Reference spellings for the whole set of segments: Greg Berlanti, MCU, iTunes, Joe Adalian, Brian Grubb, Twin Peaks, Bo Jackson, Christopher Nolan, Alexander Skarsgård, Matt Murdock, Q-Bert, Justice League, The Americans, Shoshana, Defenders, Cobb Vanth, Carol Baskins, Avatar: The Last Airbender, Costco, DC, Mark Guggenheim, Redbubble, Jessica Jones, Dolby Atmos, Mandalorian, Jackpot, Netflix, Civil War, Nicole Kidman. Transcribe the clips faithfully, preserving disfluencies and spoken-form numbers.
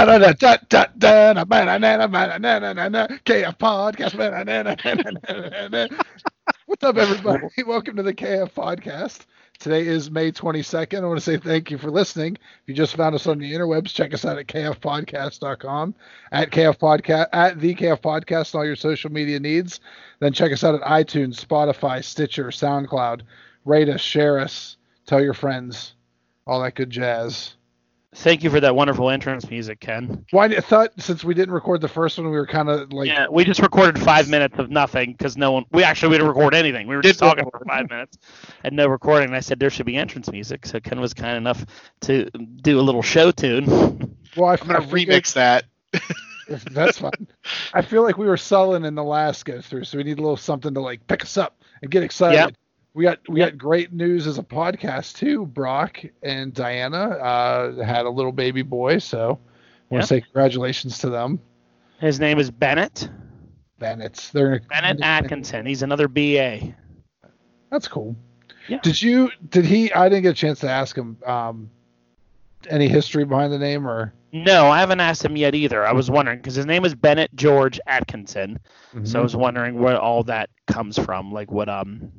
K F Podcast. What's up, everybody? Welcome to the K F Podcast. Today is May twenty-second. I want to say thank you for listening. If you just found us on the interwebs, check us out at k f podcast dot com, at K F Podcast, at the K F Podcast, and all your social media needs. Then check us out at iTunes, Spotify, Stitcher, SoundCloud. Rate us, share us, tell your friends, all that good jazz. Thank you for that wonderful entrance music, Ken. Well, I thought since we didn't record the first one, we were kind of like... Yeah, we just recorded five minutes of nothing because no one... We actually we didn't record anything. We were just talking for five minutes and no recording. And I said there should be entrance music. So Ken was kind enough to do a little show tune. Well, I I'm going to remix that. That's fine. I feel like we were sullen in the last go-through, so we need a little something to like pick us up and get excited. Yep. We got we got great news as a podcast too. Brock and Diana uh, had a little baby boy, so I want to say congratulations to them. His name is Bennett. Bennett. They're Bennett Atkinson. He's another B A. That's cool. Yeah. Did you? Did he? I didn't get a chance to ask him um, any history behind the name, or no? I haven't asked him yet either. I was wondering because his name is Bennett George Atkinson, mm-hmm. so I was wondering where all that comes from, like what um.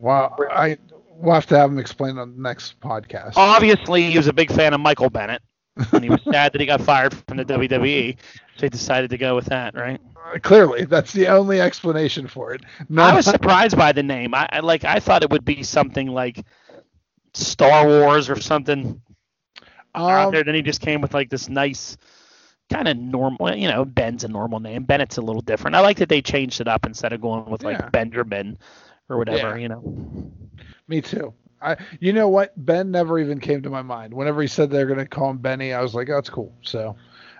Wow, I we'll have to have him explain on the next podcast. Obviously, he was a big fan of Michael Bennett, and he was sad that he got fired from the W W E, so he decided to go with that, right? Uh, clearly, that's the only explanation for it. No. I was surprised by the name. I, I like. I thought it would be something like Star Wars or something um, out there. Then he just came with like this nice kind of normal, you know, Ben's a normal name. Bennett's a little different. I like that they changed it up instead of going with like yeah. Benjamin. Or whatever, yeah. you know. Me too. I, you know what? Ben never even came to my mind. Whenever he said they're going to call him Benny, I was like, oh, it's cool. So,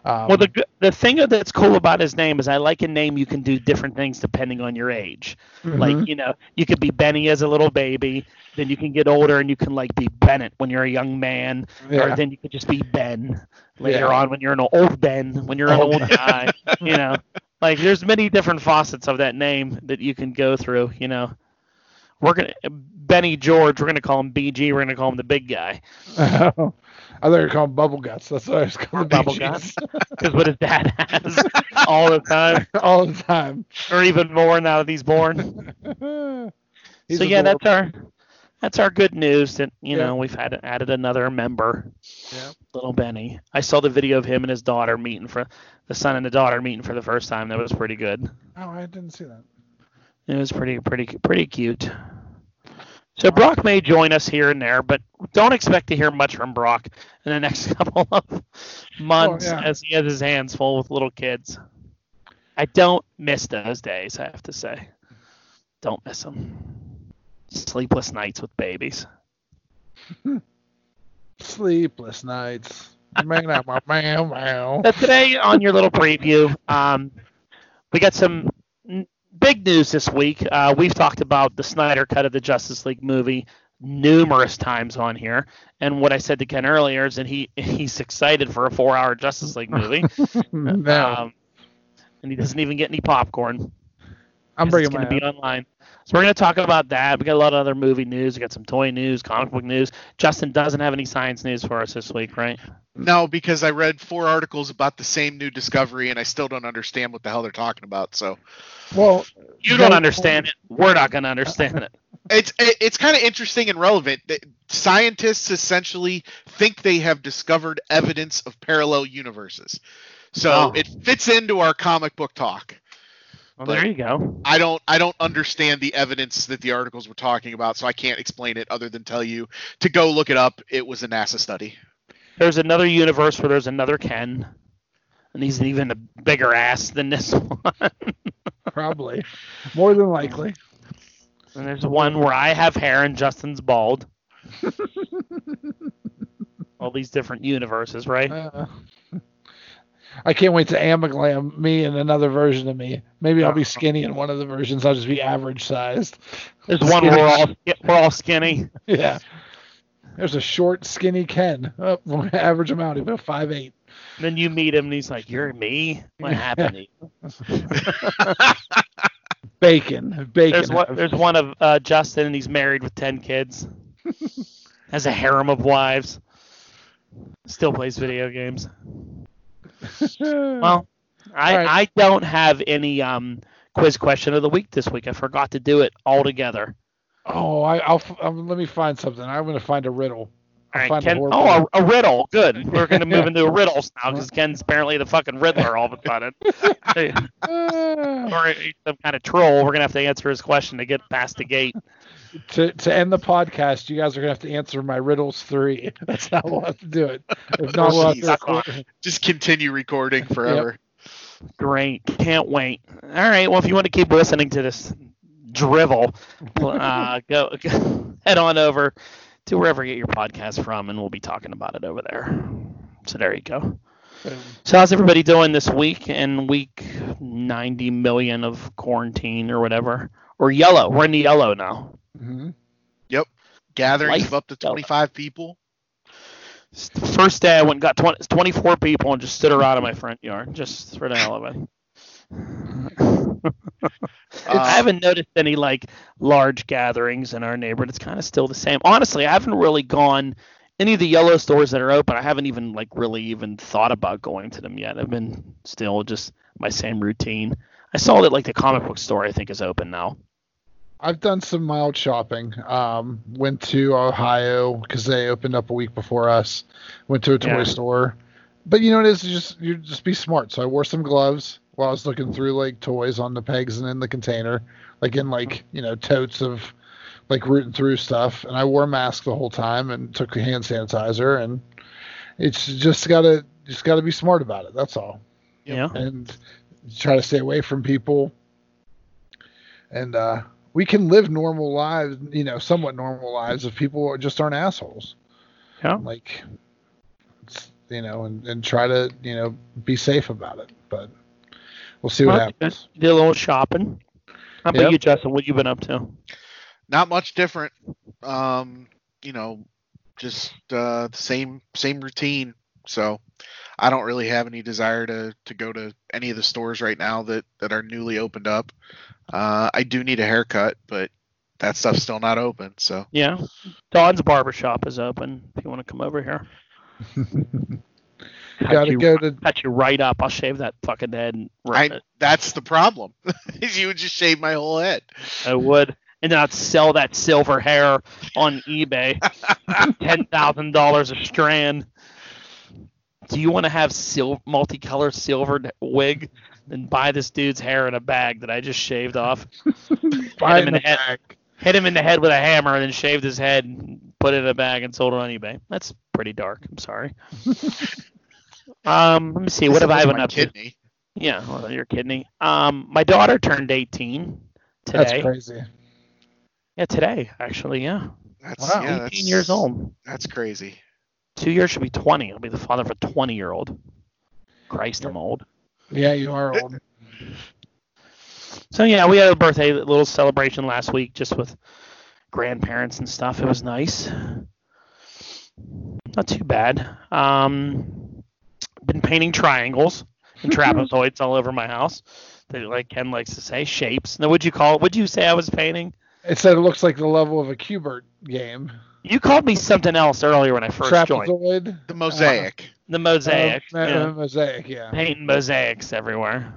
um, well, the the thing that's cool about his name is I like a name you can do different things depending on your age. Mm-hmm. Like, you know, you could be Benny as a little baby. Then you can get older and you can, like, be Bennett when you're a young man. Yeah. Or then you could just be Ben later yeah. on when you're an old Ben, when you're an old guy. You know, like, there's many different facets of that name that you can go through, you know. We're gonna Benny George. We're gonna call him B G. We're gonna call him the big guy. Oh, I thought you were calling him Bubble Guts. That's what I was calling Bubble Guts. Because what his dad has all the time, all the time, or even more now that he's born. He's so yeah, adorable. that's our that's our good news that you yeah. know we've had added another member. Yeah. Little Benny. I saw the video of him and his daughter meeting for the son and the daughter meeting for the first time. That was pretty good. Oh, I didn't see that. It was pretty, pretty, pretty cute. So Brock may join us here and there, but don't expect to hear much from Brock in the next couple of months oh, yeah. as he has his hands full with little kids. I don't miss those days, I have to say. Don't miss them. Sleepless nights with babies. Sleepless nights. So today on your little preview, um, we got some... N- Big news this week. Uh, we've talked about the Snyder Cut of the Justice League movie numerous times on here. And what I said to Ken earlier is that he he's excited for a four-hour Justice League movie. no. um, and he doesn't even get any popcorn. I'm bringing it's going to be online. So we're going to talk about that. We got a lot of other movie news. We got some toy news, comic book news. Justin doesn't have any science news for us this week, right? No, because I read four articles about the same new discovery, and I still don't understand what the hell they're talking about. So, well, you don't understand it. We're not going to understand it. It's it's kind of interesting and relevant. Scientists essentially think they have discovered evidence of parallel universes. So oh. it fits into our comic book talk. Well, but there you go. I don't I don't understand the evidence that the articles were talking about, so I can't explain it other than tell you to go look it up. It was a NASA study. There's another universe where there's another Ken, and he's even a bigger ass than this one. Probably. More than likely. And there's one where I have hair and Justin's bald. All these different universes, right? Uh. I can't wait to Amaglam me and another version of me. Maybe I'll be skinny in one of the versions. I'll just be average sized. There's one where we're all, we're all skinny. Yeah. There's a short, skinny Ken. Oh, we're going to average him out. He's about five eight. Then you meet him, and he's like, you're me? What happened to you? Bacon. Bacon. There's one, there's one of uh, Justin, and he's married with ten kids. Has a harem of wives. Still plays video games. Well, I, right. I don't have any um, quiz question of the week this week. I forgot to do it altogether. Oh, I, I'll um, let me find something. I'm going to find a riddle. All right, Ken, a oh, a, a riddle. Good. We're going to move into riddles now because Ken's apparently the fucking Riddler all of a sudden. Or some kind of troll. We're going to have to answer his question to get past the gate. To to end the podcast, you guys are going to have to answer my riddles three. That's how we'll have to do it. If not, we'll have to just continue recording forever. Yep. Great. Can't wait. All right. Well, if you want to keep listening to this drivel, uh, go, go head on over to wherever you get your podcast from, and we'll be talking about it over there. So there you go. So how's everybody doing this week and week ninety million of quarantine or whatever? Or yellow. We're in the yellow now. Mm-hmm. Yep. Gatherings Life of up to twenty-five yellow. People. First day I went and got twenty, twenty-four people and just stood around in my front yard just for the hell of it. uh, I haven't noticed any like large gatherings in our neighborhood. It's kind of still the same. Honestly, I haven't really gone any of the yellow stores that are open. I haven't even like really even thought about going to them yet. I've been still just my same routine. I saw that like the comic book store I think is open now. I've done some mild shopping. Um, went to Ohio because they opened up a week before us. Went to a toy yeah. store, but you know what it is, you just you just be smart. So I wore some gloves while I was looking through like toys on the pegs and in the container, like in like you know totes of like rooting through stuff. And I wore a mask the whole time and took hand sanitizer. And it's just gotta just gotta be smart about it. That's all. Yeah. And try to stay away from people. And uh. We can live normal lives, you know, somewhat normal lives if people just aren't assholes. Yeah. Like, you know, and, and try to, you know, be safe about it. But we'll see well, what happens. Did a little shopping. How about yep. you, Justin? What have you been up to? Not much different. Um, you know, just uh, the same same routine. So I don't really have any desire to, to go to any of the stores right now that, that are newly opened up. Uh, I do need a haircut, but that stuff's still not open. So yeah, Don's barbershop is open. If you want to come over here, gotta you, go to cut you right up. I'll shave that fucking head. And run I, it. That's the problem. You would just shave my whole head. I would, and then I'd sell that silver hair on eBay, ten thousand dollars a strand. Do you want to have sil- multicolored silvered wig? And buy this dude's hair in a bag that I just shaved off. buy him in the head. Bag. Hit him in the head with a hammer and then shaved his head and put it in a bag and sold it on eBay. That's pretty dark. I'm sorry. um, let me see. What have I been up kidney. to? Yeah, well, your kidney. Um, my daughter turned eighteen today. That's crazy. Yeah, today actually. Yeah. That's, wow. Yeah, eighteen that's, years old. That's crazy. Two years she'll be twenty. I'll be the father of a twenty-year-old. Christ, I'm old. Yeah, you are old. So, yeah, we had a birthday, a little celebration last week just with grandparents and stuff. It was nice. Not too bad. Um, been painting triangles and trapezoids all over my house. They, like Ken likes to say, shapes. Now, what'd you call it? What'd you say I was painting? It said it looks like the level of a Q-Bert game. You called me something else earlier when I first trapezoid. joined. The mosaic. Uh, the mosaic. Uh, yeah. Uh, mosaic, yeah. Painting mosaics everywhere.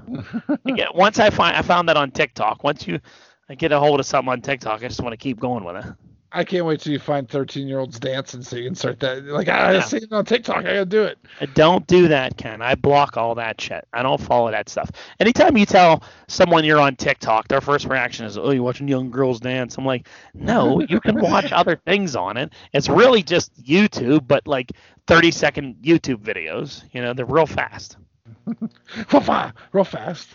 I get, once I find, I found that on TikTok. Once you, I get a hold of something on TikTok, I just want to keep going with it. I can't wait till you find thirteen-year-olds dancing so you can start that. Like, I yeah. see it on TikTok. I gotta do it. I don't do that, Ken. I block all that shit. I don't follow that stuff. Anytime you tell someone you're on TikTok, their first reaction is, "Oh, you're watching young girls dance." I'm like, no, you can watch other things on it. It's really just YouTube, but like thirty-second YouTube videos. You know, they're real fast. Real fast.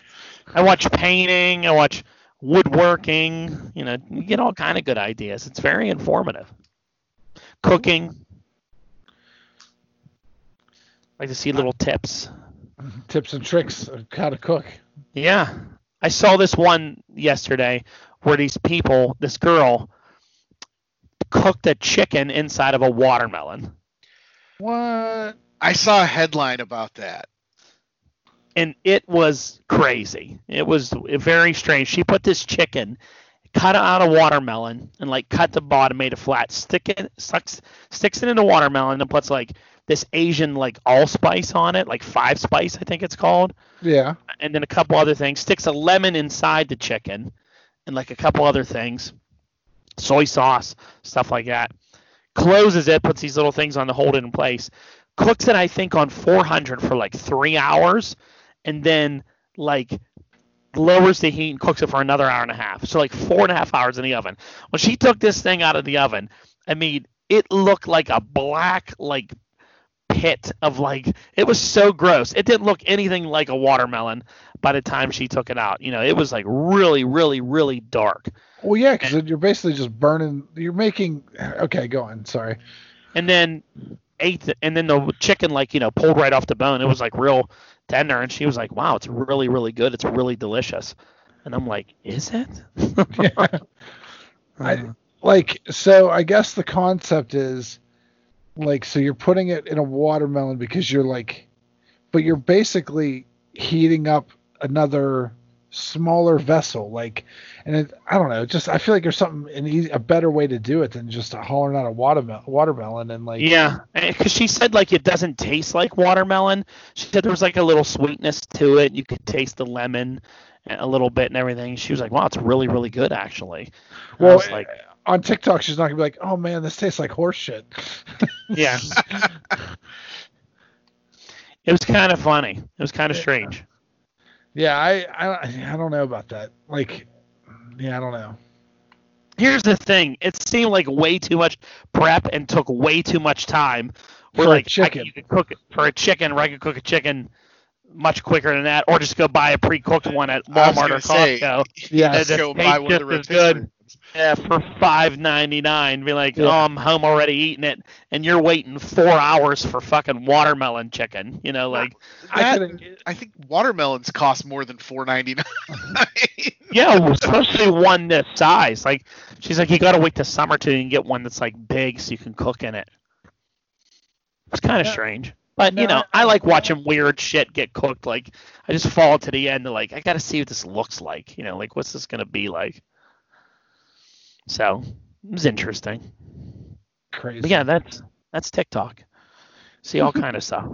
I watch painting. I watch woodworking, you know, you get all kind of good ideas. It's very informative. Cooking. I like to see little tips. Tips and tricks of how to cook. Yeah. I saw this one yesterday where these people, this girl, cooked a chicken inside of a watermelon. What? I saw a headline about that. And it was crazy. It was very strange. She put this chicken, cut it out of watermelon, and like cut the bottom, made it flat, stick it, sucks, sticks it in the watermelon, and puts like this Asian like allspice on it, like five spice, I think it's called. Yeah. And then a couple other things. Sticks a lemon inside the chicken and like a couple other things. Soy sauce, stuff like that. Closes it, puts these little things on to hold it in place. Cooks it, I think, on four hundred for like three hours and then like lowers the heat and cooks it for another hour and a half. So like four and a half hours in the oven. When she took this thing out of the oven, I mean, it looked like a black, like, pit of, like, it was so gross. It didn't look anything like a watermelon by the time she took it out. You know, it was, like, really, really, really dark. Well, yeah, because you're basically just burning, you're making, okay, go on, sorry. And then ate, and then the chicken, like, you know, pulled right off the bone. It was, like, real tender, and she was like, wow, it's really, really good. It's really delicious. And I'm like, is it? Yeah. I Like, so I guess the concept is, like, so you're putting it in a watermelon because you're, like, but you're basically heating up another smaller vessel, like, and it, I don't know, just, I feel like there's something, an easy, a better way to do it than just hollering out a watermelon, watermelon and, like. Yeah, because she said, like, it doesn't taste like watermelon. She said there was, like, a little sweetness to it. You could taste the lemon a little bit and everything. She was like, wow, it's really, really good, actually. Well, I was like. On TikTok, she's not going to be like, oh, man, this tastes like horse shit. Yeah. It was kind of funny. It was kind of strange. Yeah, I, I I don't know about that. Like, yeah, I don't know. Here's the thing. It seemed like way too much prep and took way too much time. We're like, I could, you could cook it for a chicken, or I could cook a chicken much quicker than that, or just go buy a pre-cooked one at Walmart or Costco. Yeah, just go buy one of the Yeah, for five ninety-nine, be like, yeah. Oh, I'm home already eating it, and you're waiting four hours for fucking watermelon chicken. You know, like that, I, I think watermelons cost more than four ninety-nine. Yeah, especially one this size. Like, she's like, you gotta wait the summer till you can get one that's like big so you can cook in it. It's kind of yeah. strange. But, no, you know, I like watching weird shit get cooked. Like, I just fall to the end of, like, I got to see what this looks like. You know, like, what's this going to be like? So, it was interesting. Crazy. But yeah, that's, that's TikTok. See all kind of stuff.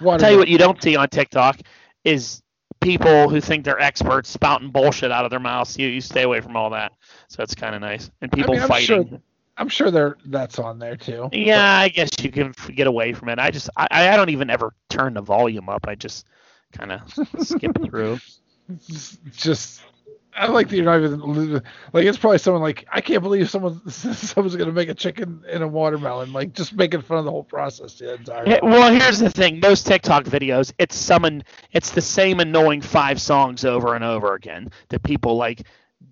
I'll tell you what you don't see on TikTok is people who think they're experts spouting bullshit out of their mouths. You, you stay away from all that. So, it's kind of nice. And people I mean, I'm fighting. Sure. I'm sure there that's on there too. Yeah, but. I guess you can get away from it. I just I, I don't even ever turn the volume up. I just kind of skip through. Just I like that you're not even like it's probably someone like I can't believe someone someone's gonna make a chicken in a watermelon. Like just making fun of the whole process the entire time. Well, here's the thing. Most TikTok videos, it's someone it's the same annoying five songs over and over again that people like.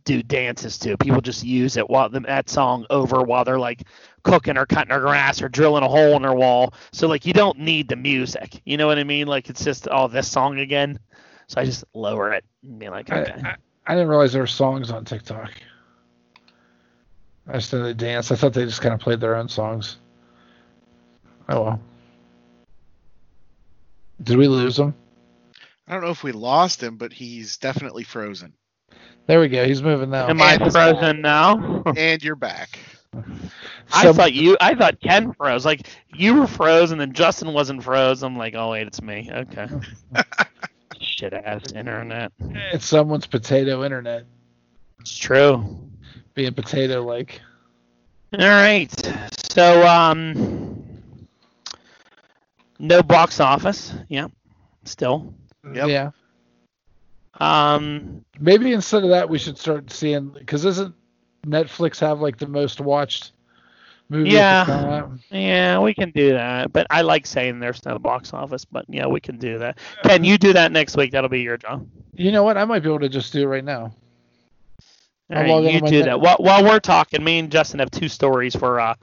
Do dances to people just use it while the, that song over while they're like cooking or cutting their grass or drilling a hole in their wall. So like you don't need the music, you know what I mean? Like it's just all oh, this song again. So I just lower it and be like, okay. I, I, I didn't realize there were songs on TikTok. I just didn't dance. I thought they just kind of played their own songs. Oh well. Did we lose him? I don't know if we lost him, but he's definitely frozen. There we go. He's moving now. Am I frozen now? And you're back. So, I thought you. I thought Ken froze. Like you were frozen, and Justin wasn't froze. I'm like, oh wait, it's me. Okay. Shit ass internet. It's someone's potato internet. It's true. Being potato like. All right. So um. No box office. Yeah. Still. Yep. Yeah. Um, maybe instead of that, we should start seeing because doesn't Netflix have like the most watched movies? Yeah, yeah, we can do that. But I like saying there's no box office, but yeah, we can do that. Can you do that next week? That'll be your job. You know what? I might be able to just do it right now. All right, you do that while, while we're talking. Me and Justin have two stories for uh,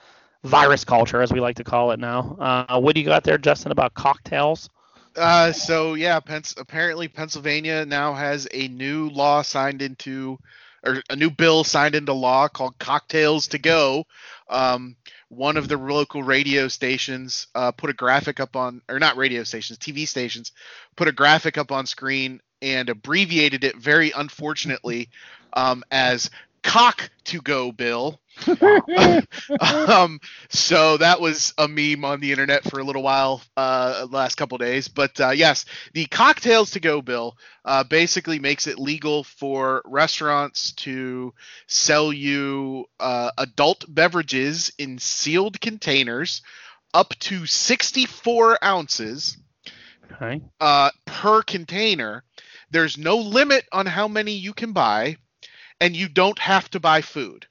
virus culture, as we like to call it now. Uh, what do you got there, Justin, about cocktails? Uh, so yeah, Pens- apparently Pennsylvania now has a new law signed into, or a new bill signed into law called Cocktails to Go. Um, one of the local radio stations uh, put a graphic up on, or not radio stations, T V stations, put a graphic up on screen and abbreviated it very unfortunately um, as Cock to Go Bill. um, so that was a meme on the internet for a little while, uh, last couple days. But uh, yes, the Cocktails to Go Bill uh, basically makes it legal for restaurants to sell you uh, adult beverages in sealed containers up to sixty-four ounces okay. uh, per container. There's no limit on how many you can buy, and you don't have to buy food.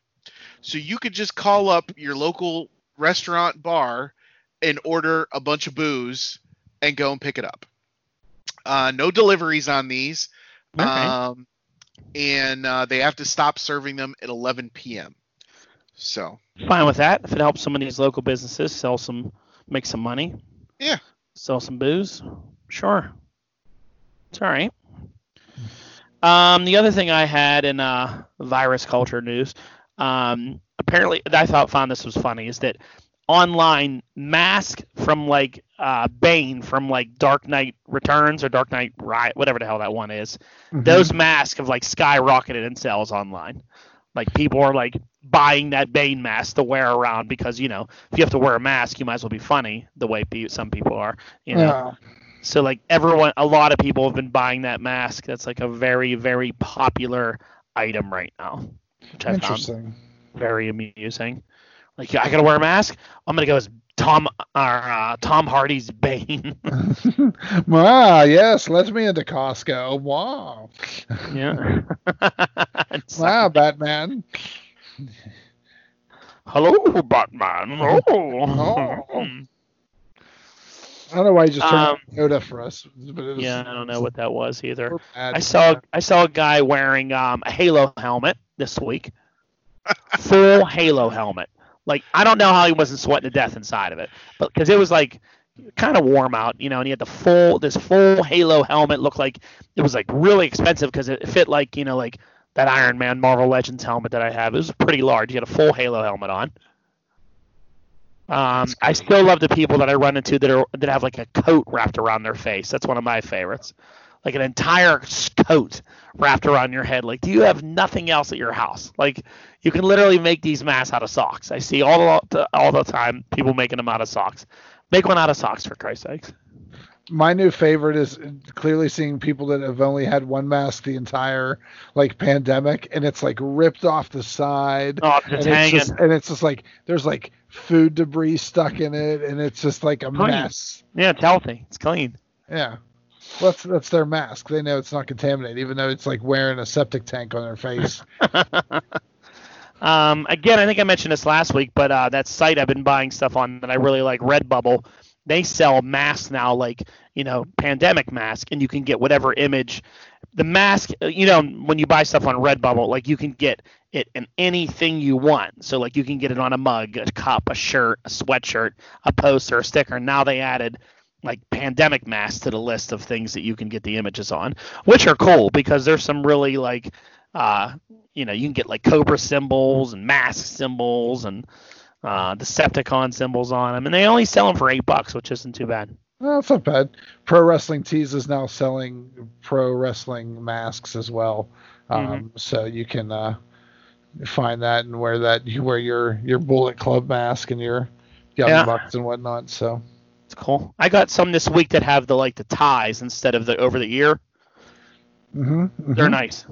So you could just call up your local restaurant bar and order a bunch of booze and go and pick it up. Uh, no deliveries on these. Okay. Um, and uh, they have to stop serving them at eleven p.m. So fine with that. If it helps some of these local businesses sell some, make some money. Yeah. Sell some booze. Sure. It's all right. Um, the other thing I had in uh, virus culture news, um, apparently I thought found this was funny, is that online mask from like uh, Bane from like Dark Knight Returns or Dark Knight Riot, whatever the hell that one is. Mm-hmm. Those masks have like skyrocketed in sales online. Like people are like buying that Bane mask to wear around because, you know, if you have to wear a mask, you might as well be funny the way pe- some people are, you know. Yeah. So, like, everyone, a lot of people have been buying that mask. That's, like, a very, very popular item right now, which I found very amusing. Like, I got to wear a mask? I'm going to go as Tom uh, uh, Tom Hardy's Bane. Wow, yes, let me into Costco. Wow. Yeah. Wow, Batman. Hello, Batman. Oh. Oh. I don't know why he just turned um, Yoda for us. But it was, yeah, I don't know what that was either. I saw I saw a guy wearing um, a Halo helmet this week. Full Halo helmet. Like, I don't know how he wasn't sweating to death inside of it, but because it was like kind of warm out, you know, and he had the full this full Halo helmet. Looked like it was like really expensive because it fit like, you know, like that Iron Man Marvel Legends helmet that I have. It was pretty large. He had a full Halo helmet on. Um, I still love the people that I run into that are that have like a coat wrapped around their face. That's one of my favorites. Like an entire coat wrapped around your head. Like, do you have nothing else at your house? Like, you can literally make these masks out of socks. I see all the, all the time people making them out of socks. Make one out of socks, for Christ's sakes. My new favorite is clearly seeing people that have only had one mask the entire like pandemic, and it's like ripped off the side. Oh, just and, hanging. It's just, and it's just like there's like food debris stuck in it, and it's just like a clean. mess. Yeah, it's healthy. It's clean. Yeah, well, that's that's their mask. They know it's not contaminated, even though it's like wearing a septic tank on their face. um, again, I think I mentioned this last week, but uh, that site I've been buying stuff on that I really like, Redbubble. They sell masks now, like, you know, pandemic mask, and you can get whatever image. The mask, you know, when you buy stuff on Redbubble, like, you can get it in anything you want. So, like, you can get it on a mug, a cup, a shirt, a sweatshirt, a poster, a sticker. Now they added, like, pandemic masks to the list of things that you can get the images on, which are cool because there's some really, like, uh, you know, you can get, like, Cobra symbols and mask symbols and Uh, Decepticon symbols on them, and they only sell them for eight bucks, which isn't too bad. Well, that's not bad. Pro Wrestling Tees is now selling pro wrestling masks as well, um, mm-hmm. so you can uh, find that and wear that. You wear your, your Bullet Club mask and your Young yeah. Bucks and whatnot. So it's cool. I got some this week that have the like the ties instead of the over the ear. Mm-hmm, mm-hmm. They're nice.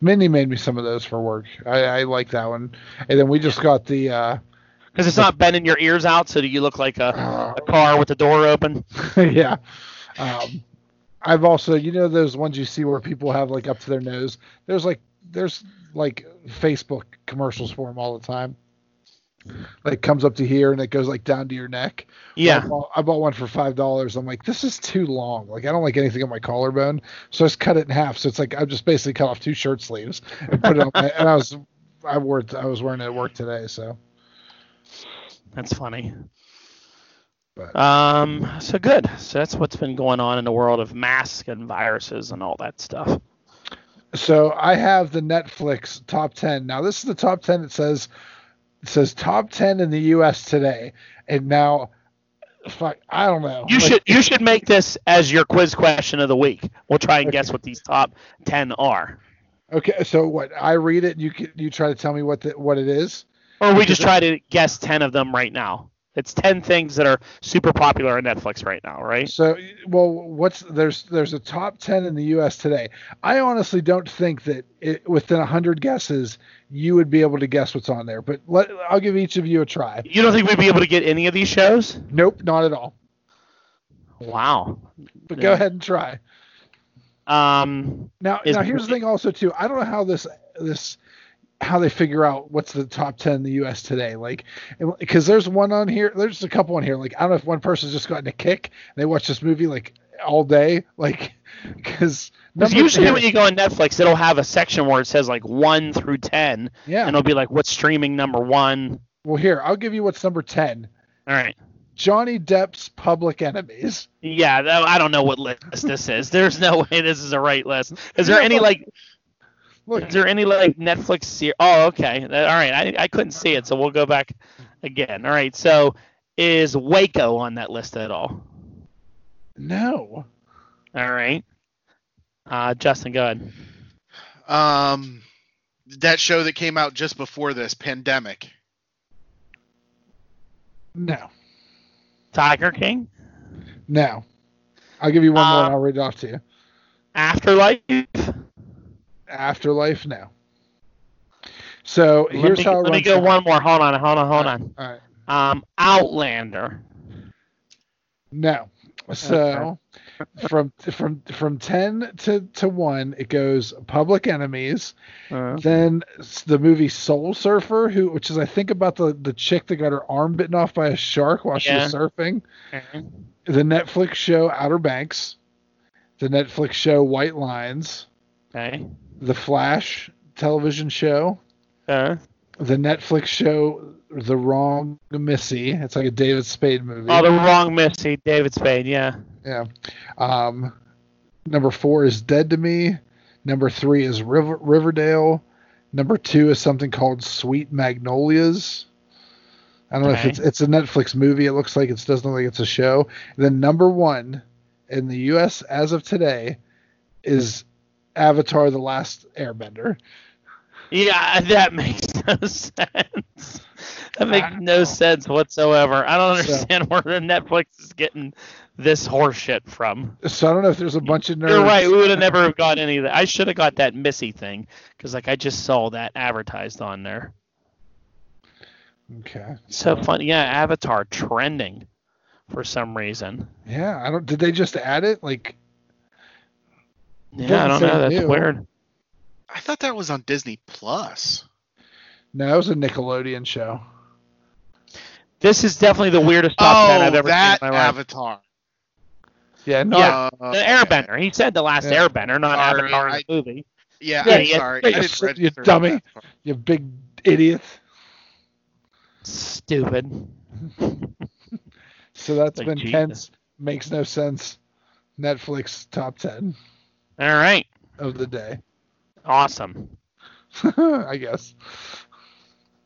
Mindy made me some of those for work. I, I like that one. And then we just got the. Uh, Because it's not bending your ears out, so do you look like a, a car with the door open? Yeah. Um, I've also, you know those ones you see where people have, like, up to their nose? There's, like, there's like Facebook commercials for them all the time. Like, comes up to here, and it goes, like, down to your neck. Yeah. Well, I, bought, I bought one for five dollars. I'm like, this is too long. Like, I don't like anything on my collarbone, so I just cut it in half. So it's like I've just basically cut off two shirt sleeves and put it on my – and I was, I, wore it, I was wearing it at work today, so – That's funny. But, um, so good. So that's what's been going on in the world of masks and viruses and all that stuff. So I have the Netflix top ten. Now this is the top ten. It says, it says top ten in the U S today. And now, fuck, I don't know. You like, should you should make this as your quiz question of the week. We'll try and okay. guess what these top ten are. Okay, so what? I read it. And you can, you try to tell me what the, what it is. Or we just try to guess ten of them right now. It's ten things that are super popular on Netflix right now, right? So, well, what's there's there's a top ten in the U S today. I honestly don't think that it, within one hundred guesses you would be able to guess what's on there. But let, I'll give each of you a try. You don't think we'd be able to get any of these shows? Nope, not at all. Wow. But yeah. Go ahead and try. Um. Now, is, now here's the thing also, too. I don't know how this this – how they figure out what's the top ten in the U S today. Like, cause there's one on here. There's a couple on here. Like, I don't know if one person's just gotten a kick and they watch this movie like all day. Like, cause usually here, when you go on Netflix, it'll have a section where it says like one through ten. Yeah. And it'll be like, what's streaming number one. Well, here, I'll give you what's number ten. All right. Johnny Depp's Public Enemies. Yeah. That, I don't know what list this is. There's no way this is a right list. Is there any like, Look, is there any like Netflix series? Oh, okay. All right. I I couldn't see it, so we'll go back again. All right. So is Waco on that list at all? No. All right. Uh, Justin, go ahead. Um, that show that came out just before this, Pandemic. No. Tiger King? No. I'll give you one um, more and I'll read it off to you. Afterlife? Afterlife now. So here's let me, how let me go out. One more. Hold on, hold on, hold all on. All right. Um, Outlander. No. So okay. from from from ten to, to one, it goes Public Enemies. Uh-huh. Then the movie Soul Surfer, who which is I think about the, the chick that got her arm bitten off by a shark while yeah. she was surfing. Uh-huh. The Netflix show Outer Banks. The Netflix show White Lines. Okay. The Flash television show, uh, the Netflix show The Wrong Missy. It's like a David Spade movie. Oh, The Wrong Missy, David Spade, yeah. Yeah. Um, number four is Dead to Me. Number three is River- Riverdale. Number two is something called Sweet Magnolias. I don't okay. know if it's it's a Netflix movie. It looks like it doesn't look like it's a show. And then number one in the U S as of today is Avatar The Last Airbender. Yeah, that makes no sense. That makes no know. sense whatsoever. I don't understand so, where the Netflix is getting this horseshit from. So I don't know if there's a bunch of nerds. You're right. We would have never have got any of that. I should have got that Missy thing because like I just saw that advertised on there. Okay. So funny. Yeah, Avatar trending for some reason. Yeah, I don't did they just add it like Yeah, I don't know. That's new. Weird. I thought that was on Disney Plus. No, it was a Nickelodeon show. This is definitely the weirdest top oh, ten I've ever that seen in my life. Avatar. Yeah, no. Yeah, uh, the Airbender. Okay. He said The Last yeah. Airbender, not sorry, Avatar in the movie. Yeah, yeah I'm yeah, sorry. You, I you dummy. You big idiot. Stupid. So that's like, been Jesus. Ken's Makes No Sense Netflix top ten. All right. Of the day. Awesome. I guess.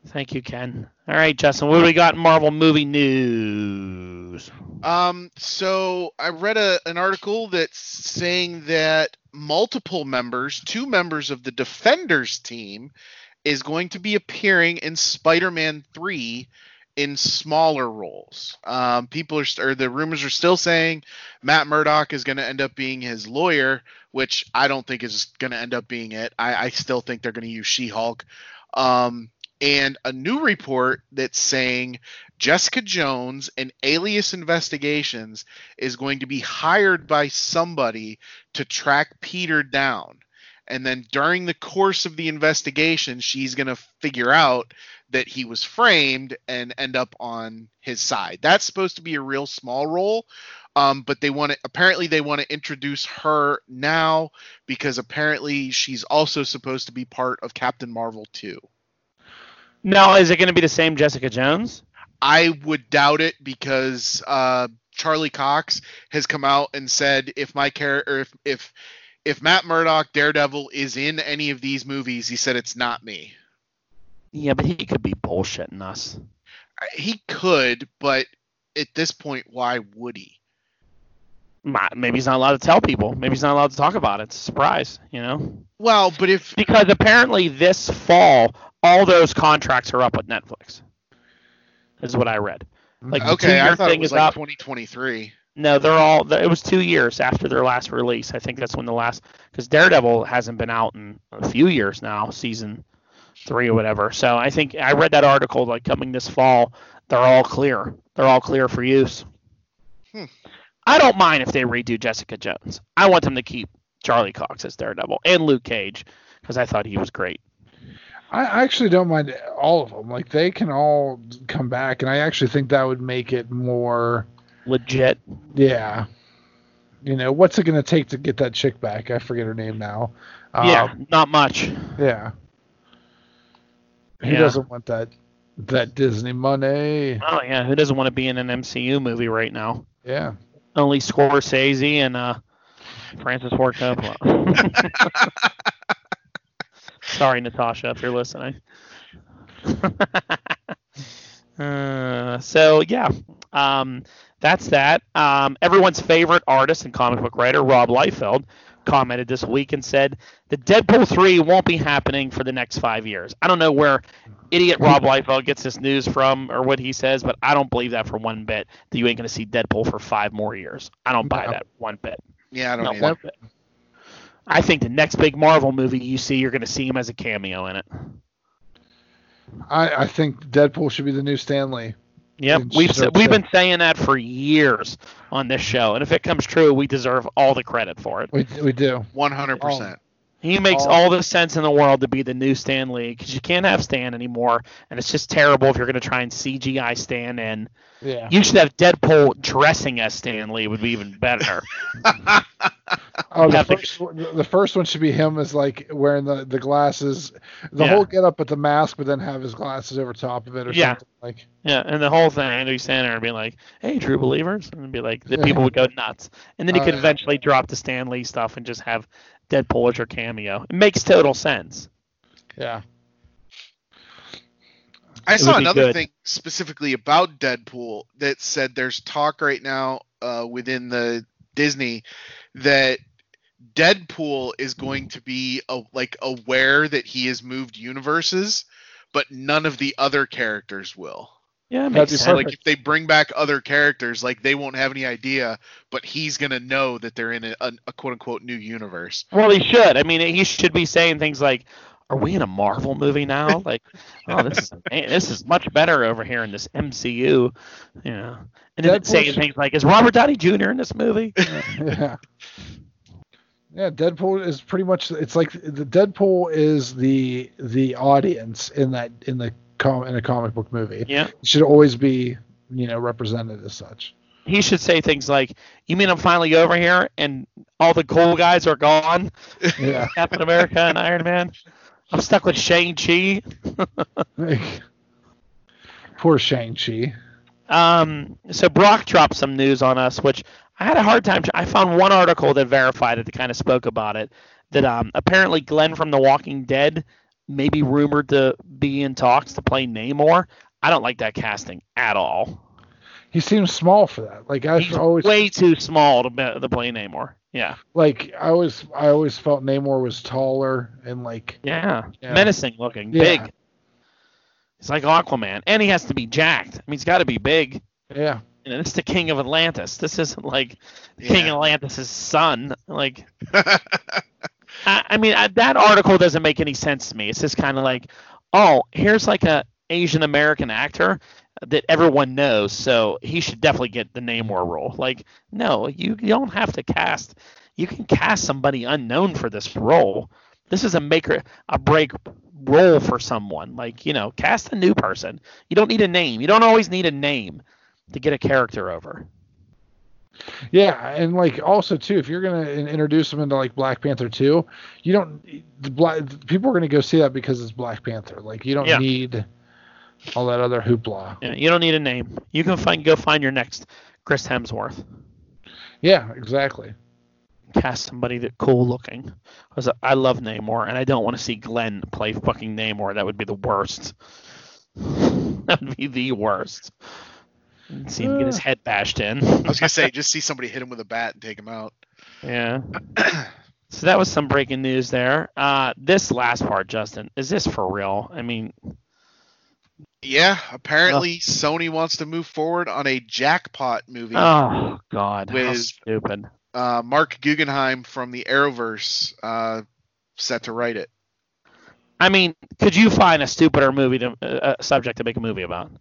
Thank you, Ken. All right, Justin, what do we got in Marvel movie news? Um, so I read a, an article that's saying that multiple members, two members of the Defenders team, is going to be appearing in Spider-Man three in smaller roles. Um, people are, or the rumors are still saying Matt Murdock is going to end up being his lawyer, which I don't think is going to end up being it. I, I still think they're going to use She-Hulk. Um, and a new report that's saying Jessica Jones and Alias Investigations is going to be hired by somebody to track Peter down. And then during the course of the investigation, she's going to figure out that he was framed and end up on his side. That's supposed to be a real small role, um, but they want to. Apparently, they want to introduce her now because apparently she's also supposed to be part of Captain Marvel two. Now, is it going to be the same Jessica Jones? I would doubt it because uh, Charlie Cox has come out and said if my character, if if if Matt Murdock Daredevil is in any of these movies, he said it's not me. Yeah, but he could be bullshitting us. He could, but at this point, why would he? maybe he's not allowed to tell people. Maybe he's not allowed to talk about it. It's a surprise, you know? Well, but if... Because apparently this fall, all those contracts are up with Netflix, is what I read. Like, okay, I thought it was like twenty twenty-three. No, they're all... It was two years after their last release. I think that's when the last... Because Daredevil hasn't been out in a few years now, season three or whatever. So I think... I read that article, like, coming this fall, they're all clear. They're all clear for use. Hmm. I don't mind if they redo Jessica Jones. I want them to keep Charlie Cox as Daredevil and Luke Cage because I thought he was great. I actually don't mind all of them. Like, they can all come back, and I actually think that would make it more... legit. Yeah. You know, what's it going to take to get that chick back? I forget her name now. Yeah, um, not much. Yeah. Who yeah. doesn't want that that Disney money? Oh, yeah. Who doesn't want to be in an M C U movie right now? Yeah. Only Scorsese and uh, Francis Ford Coppola. Sorry, Natasha, if you're listening. uh, so, yeah, um, that's that. Um, everyone's favorite artist and comic book writer, Rob Liefeld, commented this week and said, the Deadpool three won't be happening for the next five years. I don't know where idiot Rob Liefeld gets this news from or what he says, but I don't believe that for one bit that you ain't going to see Deadpool for five more years. I don't buy no. that one bit. Yeah, I don't Not either. I think the next big Marvel movie you see, you're going to see him as a cameo in it. I, I think Deadpool should be the new Stan Lee. Yep, it's we've so we've been saying that for years on this show, and if it comes true, we deserve all the credit for it. We we do, one hundred percent. He makes all. all the sense in the world to be the new Stan Lee because you can't have Stan anymore, and it's just terrible if you're going to try and C G I Stan in. Yeah. You should have Deadpool dressing as Stan Lee would be even better. Oh, the first, to... the first one should be him as like wearing the, the glasses, the yeah. whole get up with the mask, but then have his glasses over top of it or yeah. something like. Yeah, and the whole thing, and he'd stand there and be like, "Hey, true believers," and be like, the yeah. people would go nuts, and then he uh, could eventually drop the Stan Lee stuff and just have Deadpool as your cameo. It makes total sense. Yeah. I saw another thing specifically about Deadpool that said there's talk right now uh, within the Disney that Deadpool is going to be a, like aware that he has moved universes, but none of the other characters will. Yeah, it makes sense. So, like, if they bring back other characters, like they won't have any idea, but he's gonna know that they're in a, a, a quote unquote new universe. Well, he should. I mean, he should be saying things like, "Are we in a Marvel movie now? Like, oh, this is man, this is much better over here in this M C U." You know, and then saying things like, "Is Robert Downey Junior in this movie?" Yeah. Yeah, Deadpool is pretty much. It's like the Deadpool is the the audience in that in the. Com- in a comic book movie. Yeah. It should always be, you know, represented as such. He should say things like, "You mean I'm finally over here and all the cool guys are gone?" Yeah. Captain America and Iron Man. I'm stuck with Shang-Chi. Poor Shang-Chi. Um, so Brock dropped some news on us, which I had a hard time. I found one article that verified it, that kind of spoke about it, that um, apparently Glenn from The Walking Dead maybe rumored to be in talks to play Namor. I don't like that casting at all. He seems small for that. Like I He's always way too small to, be, to play Namor. Yeah. Like I always, I always felt Namor was taller and like yeah, yeah. menacing looking, yeah. big. He's like Aquaman, and he has to be jacked. I mean, he's got to be big. Yeah. And it's the King of Atlantis. This isn't like yeah. King Atlantis' son. Like. I mean, that article doesn't make any sense to me. It's just kind of like, oh, here's like a Asian American actor that everyone knows, so he should definitely get the Namor role. Like, no, you, you don't have to cast. You can cast somebody unknown for this role. This is a make or a break role for someone. Like, you know, cast a new person. You don't need a name. You don't always need a name to get a character over. Yeah, and like also too, if you're gonna introduce them into like Black Panther two, you don't the black people are gonna go see that because it's Black Panther. Like you don't yeah. need all that other hoopla. Yeah, you don't need a name. You can find go find your next Chris Hemsworth. Yeah, exactly. Cast somebody that cool looking. I, I love Namor, and I don't want to see Glenn play fucking Namor. That would be the worst. That would be the worst. and see him get his head bashed in. I was gonna say, just see somebody hit him with a bat and take him out. Yeah. So that was some breaking news there. Uh, this last part, Justin, is this for real? I mean, yeah. Apparently, uh, Sony wants to move forward on a Jackpot movie. Oh God, with, how stupid. Uh, Mark Guggenheim from the Arrowverse uh, set to write it. I mean, could you find a stupider movie to uh, subject to make a movie about?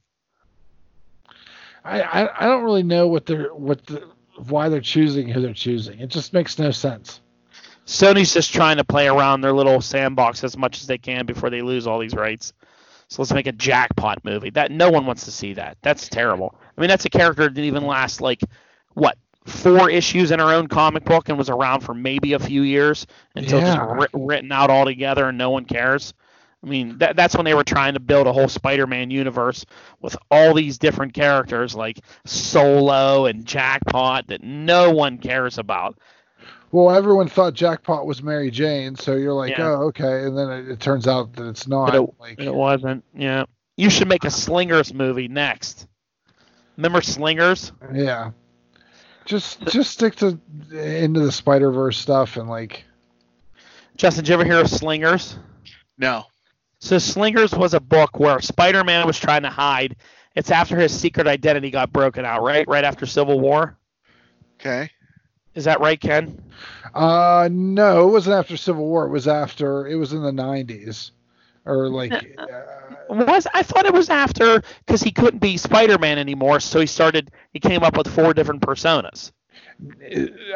I, I, I don't really know what they're what the, why they're choosing who they're choosing. It just makes no sense. Sony's just trying to play around their little sandbox as much as they can before they lose all these rights. So let's make a Jackpot movie. That no one wants to see that. That's terrible. I mean, that's a character that didn't even last like what four issues in her own comic book and was around for maybe a few years until yeah. just ri- written out altogether and no one cares. I mean, that, that's when they were trying to build a whole Spider-Man universe with all these different characters like Solo and Jackpot that no one cares about. Well, everyone thought Jackpot was Mary Jane, so you're like, yeah. oh, okay. And then it, it turns out that it's not. It, like, it wasn't, yeah. You should make a Slingers movie next. Remember Slingers? Yeah. Just the, just stick to into the Spider-Verse stuff and like... Justin, did you ever hear of Slingers? No. So Slingers was a book where Spider-Man was trying to hide. It's after his secret identity got broken out, right? Right after Civil War? Okay. Is that right, Ken? Uh, no, it wasn't after Civil War. It was after, it was in the nineties. Or like... Uh, was I thought it was after, because he couldn't be Spider-Man anymore, so he started, he came up with four different personas.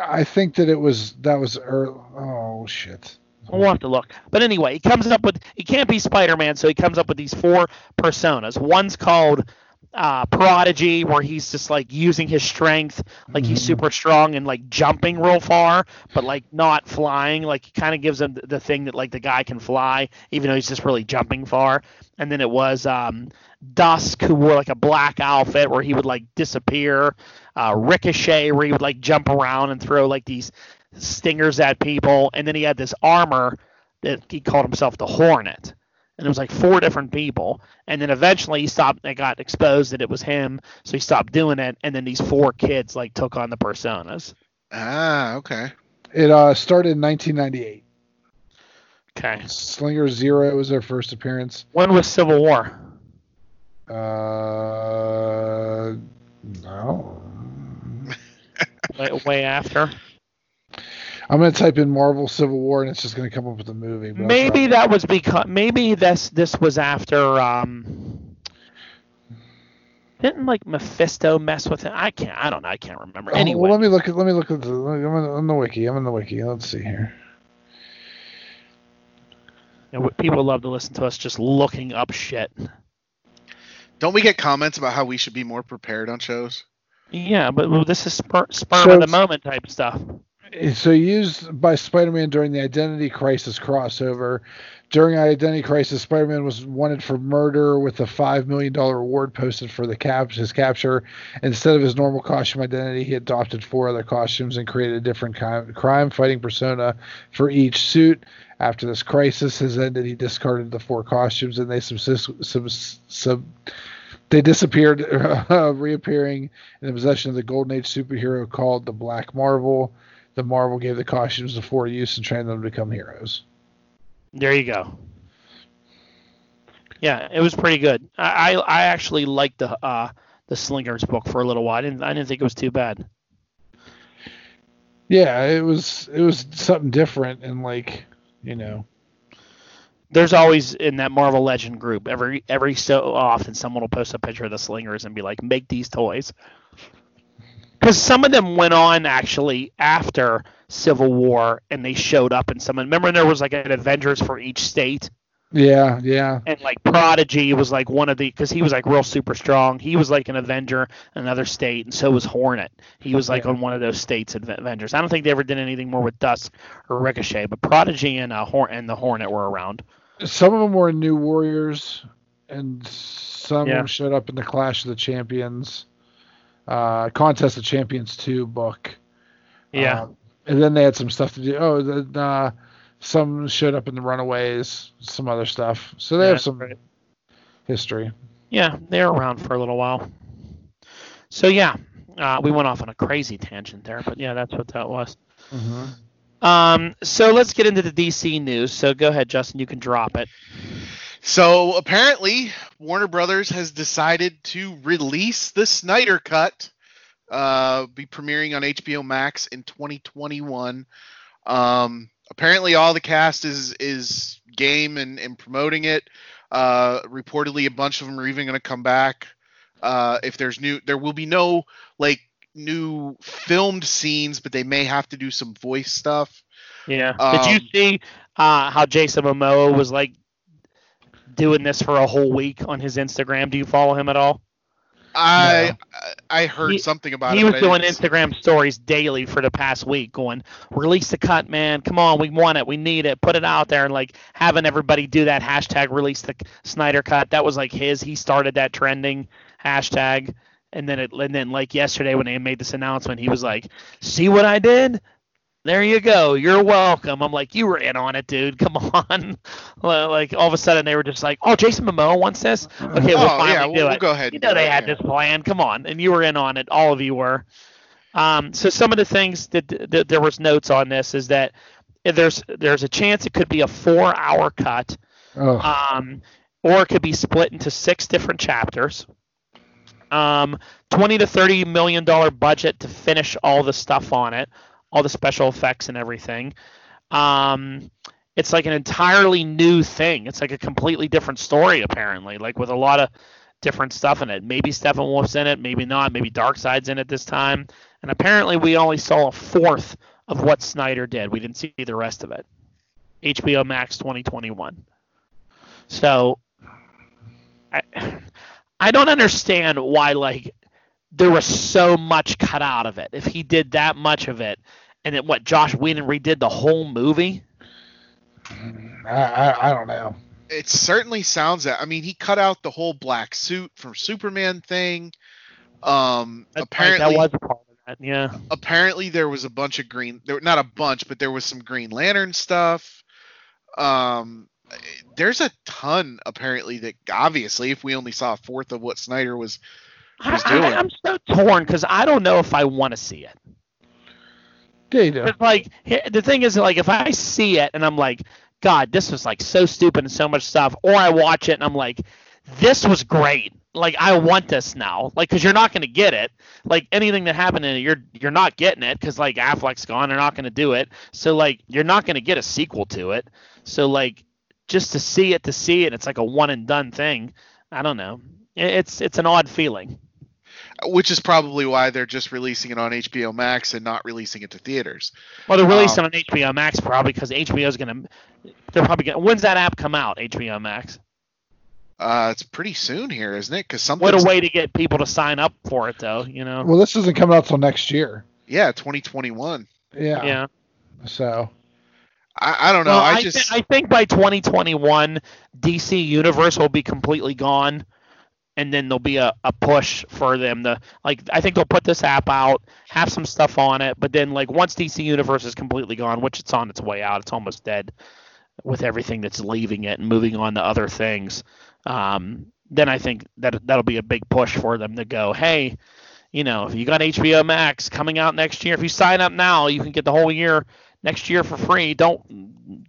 I think that it was, that was early, oh shit. We'll have to look. But anyway, he comes up with, he can't be Spider-Man, so he comes up with these four personas. One's called uh, Prodigy, where he's just like using his strength, like he's super strong and like jumping real far, but like not flying. Like he kind of gives him the thing that like the guy can fly, even though he's just really jumping far. And then it was um, Dusk, who wore like a black outfit where he would like disappear. Uh, Ricochet, where he would like jump around and throw like these stingers at people, and then he had this armor that he called himself the Hornet, and it was like four different people, and then eventually he stopped, it got exposed that it was him, so he stopped doing it, and then these four kids like took on the personas. Ah, okay. It uh started in nineteen ninety-eight. Okay. Slinger Zero was their first appearance. When was Civil War? Uh, no. way, way after. I'm going to type in Marvel Civil War, and it's just going to come up with a movie. Maybe that was because maybe this this was after. Um, didn't like Mephisto mess with it? I can't. I don't know. I can't remember. Anyway, oh, well, let me look at. Let me look at the. I'm on the wiki. I'm on the wiki. Let's see here. You know, people love to listen to us just looking up shit. Don't we get comments about how we should be more prepared on shows? Yeah, but well, this is spur, spur so, of the moment type stuff. So used by Spider-Man during the Identity Crisis crossover. During Identity Crisis, Spider-Man was wanted for murder with a five million dollars reward posted for the cap- his capture. Instead of his normal costume identity, he adopted four other costumes and created a different ki- crime-fighting persona for each suit. After this crisis has ended, he discarded the four costumes, and they subsist... subs- sub- They disappeared, uh, reappearing in the possession of the Golden Age superhero called the Black Marvel. The Marvel gave the costumes the four use and trained them to become heroes. There you go. Yeah, it was pretty good. I I, I actually liked the uh, the Slingers book for a little while. I didn't I didn't think it was too bad. Yeah, it was it was something different and like you know. There's always in that Marvel Legend group every every so often someone will post a picture of the Slingers and be like, make these toys. Because some of them went on, actually, after Civil War, and they showed up in some... Remember when there was, like, an Avengers for each state? Yeah, yeah. And, like, Prodigy was, like, one of the... Because he was, like, real super strong. He was, like, an Avenger in another state, and so was Hornet. He was, like, yeah. on one of those states' Avengers. I don't think they ever did anything more with Dusk or Ricochet, but Prodigy and, uh, Horn- and the Hornet were around. Some of them were in New Warriors, and some yeah. showed up in the Clash of the Champions... Uh, Contest of Champions two book. Yeah. Um, and then they had some stuff to do. Oh, the, uh, some showed up in the Runaways, some other stuff. So they yeah, have some right. history. Yeah, they're around for a little while. So yeah, uh, we went off on a crazy tangent there, but yeah, that's what that was. Mm-hmm. Um, so let's get into the D C news. So go ahead, Justin, you can drop it. So apparently, Warner Brothers has decided to release the Snyder Cut, uh, be premiering on H B O Max in twenty twenty-one. Um, apparently, all the cast is is game and, and promoting it. Uh, reportedly, a bunch of them are even going to come back. Uh, if there's new, there will be no like new filmed scenes, but they may have to do some voice stuff. Yeah. Um, Did you see uh, how Jason Momoa was like doing this for a whole week on his Instagram? Do you follow him at all? I no. I heard he, something about he it. He was doing Instagram stories daily for the past week going, release the cut, man. Come on, we want it. We need it. Put it out there. And like having everybody do that hashtag release the Snyder Cut. That was like his. He started that trending hashtag. And then it, and then like yesterday when they made this announcement, he was like, see what I did? There you go. You're welcome. I'm like, you were in on it, dude. Come on. Like, all of a sudden, they were just like, oh, Jason Momoa wants this? Okay, we'll oh, finally yeah, we'll, do we'll it. Go ahead. You know they it, had yeah. this plan. Come on. And you were in on it. All of you were. Um, so some of the things that, that there was notes on this is that there's there's a chance it could be a four-hour cut, oh. um, or it could be split into six different chapters. Um, twenty to thirty million dollars budget to finish all the stuff on it. All the special effects and everything. Um, it's like an entirely new thing. It's like a completely different story, apparently, like with a lot of different stuff in it. Maybe Steppenwolf's in it, maybe not. Maybe Darkseid's in it this time. And apparently we only saw a fourth of what Snyder did. We didn't see the rest of it. H B O Max twenty twenty-one. So I, I don't understand why, like, there was so much cut out of it. If he did that much of it, and then what, Josh Whedon redid the whole movie? I, I, I don't know. It certainly sounds that. I mean, he cut out the whole black suit from Superman thing. Um, That's apparently, right, that was a part of that, yeah. Apparently, there was a bunch of green, there not a bunch, but there was some Green Lantern stuff. Um, there's a ton, apparently, that obviously, if we only saw a fourth of what Snyder was. I, I, I'm so torn because I don't know if I want to see it. Yeah, you do. But like the thing is, like if I see it and I'm like, God, this was like so stupid and so much stuff, or I watch it and I'm like, this was great. Like I want this now. Like because you're not going to get it. Like anything that happened in it, you're you're not getting it because like Affleck's gone, they're not going to do it. So like you're not going to get a sequel to it. So like just to see it to see it, it's like a one and done thing. I don't know. It's it's an odd feeling. Which is probably why they're just releasing it on H B O Max and not releasing it to theaters. Well, they're releasing um, it on H B O Max probably because H B O is going to – they're probably going to – when's that app come out, H B O Max? Uh, it's pretty soon here, isn't it? Cause what a way to get people to sign up for it, though, you know? Well, this doesn't come out till next year. Yeah, twenty twenty-one. Yeah. Yeah. So – I, I don't know. Well, I, I, just... th- I think by twenty twenty-one, D C Universe will be completely gone. And then there'll be a, a push for them to, like, I think they'll put this app out, have some stuff on it. But then, like, once D C Universe is completely gone, which it's on its way out, it's almost dead with everything that's leaving it and moving on to other things. Um, then I think that that'll be a big push for them to go, hey, you know, if you got H B O Max coming out next year, if you sign up now, you can get the whole year next year for free. Don't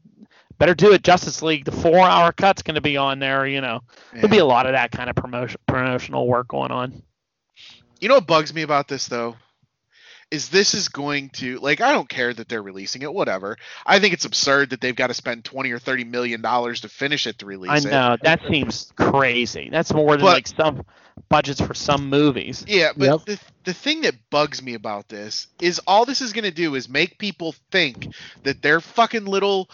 better do it. Justice League, the four-hour cut's going to be on there. You know, yeah. There'll be a lot of that kind of promotion, promotional work going on. You know what bugs me about this though, is this is going to like I don't care that they're releasing it. Whatever. I think it's absurd that they've got to spend twenty or thirty million dollars to finish it to release it. I know it. That seems crazy. That's more than but, like some budgets for some movies. Yeah, but yep. the the thing that bugs me about this is all this is going to do is make people think that their fucking little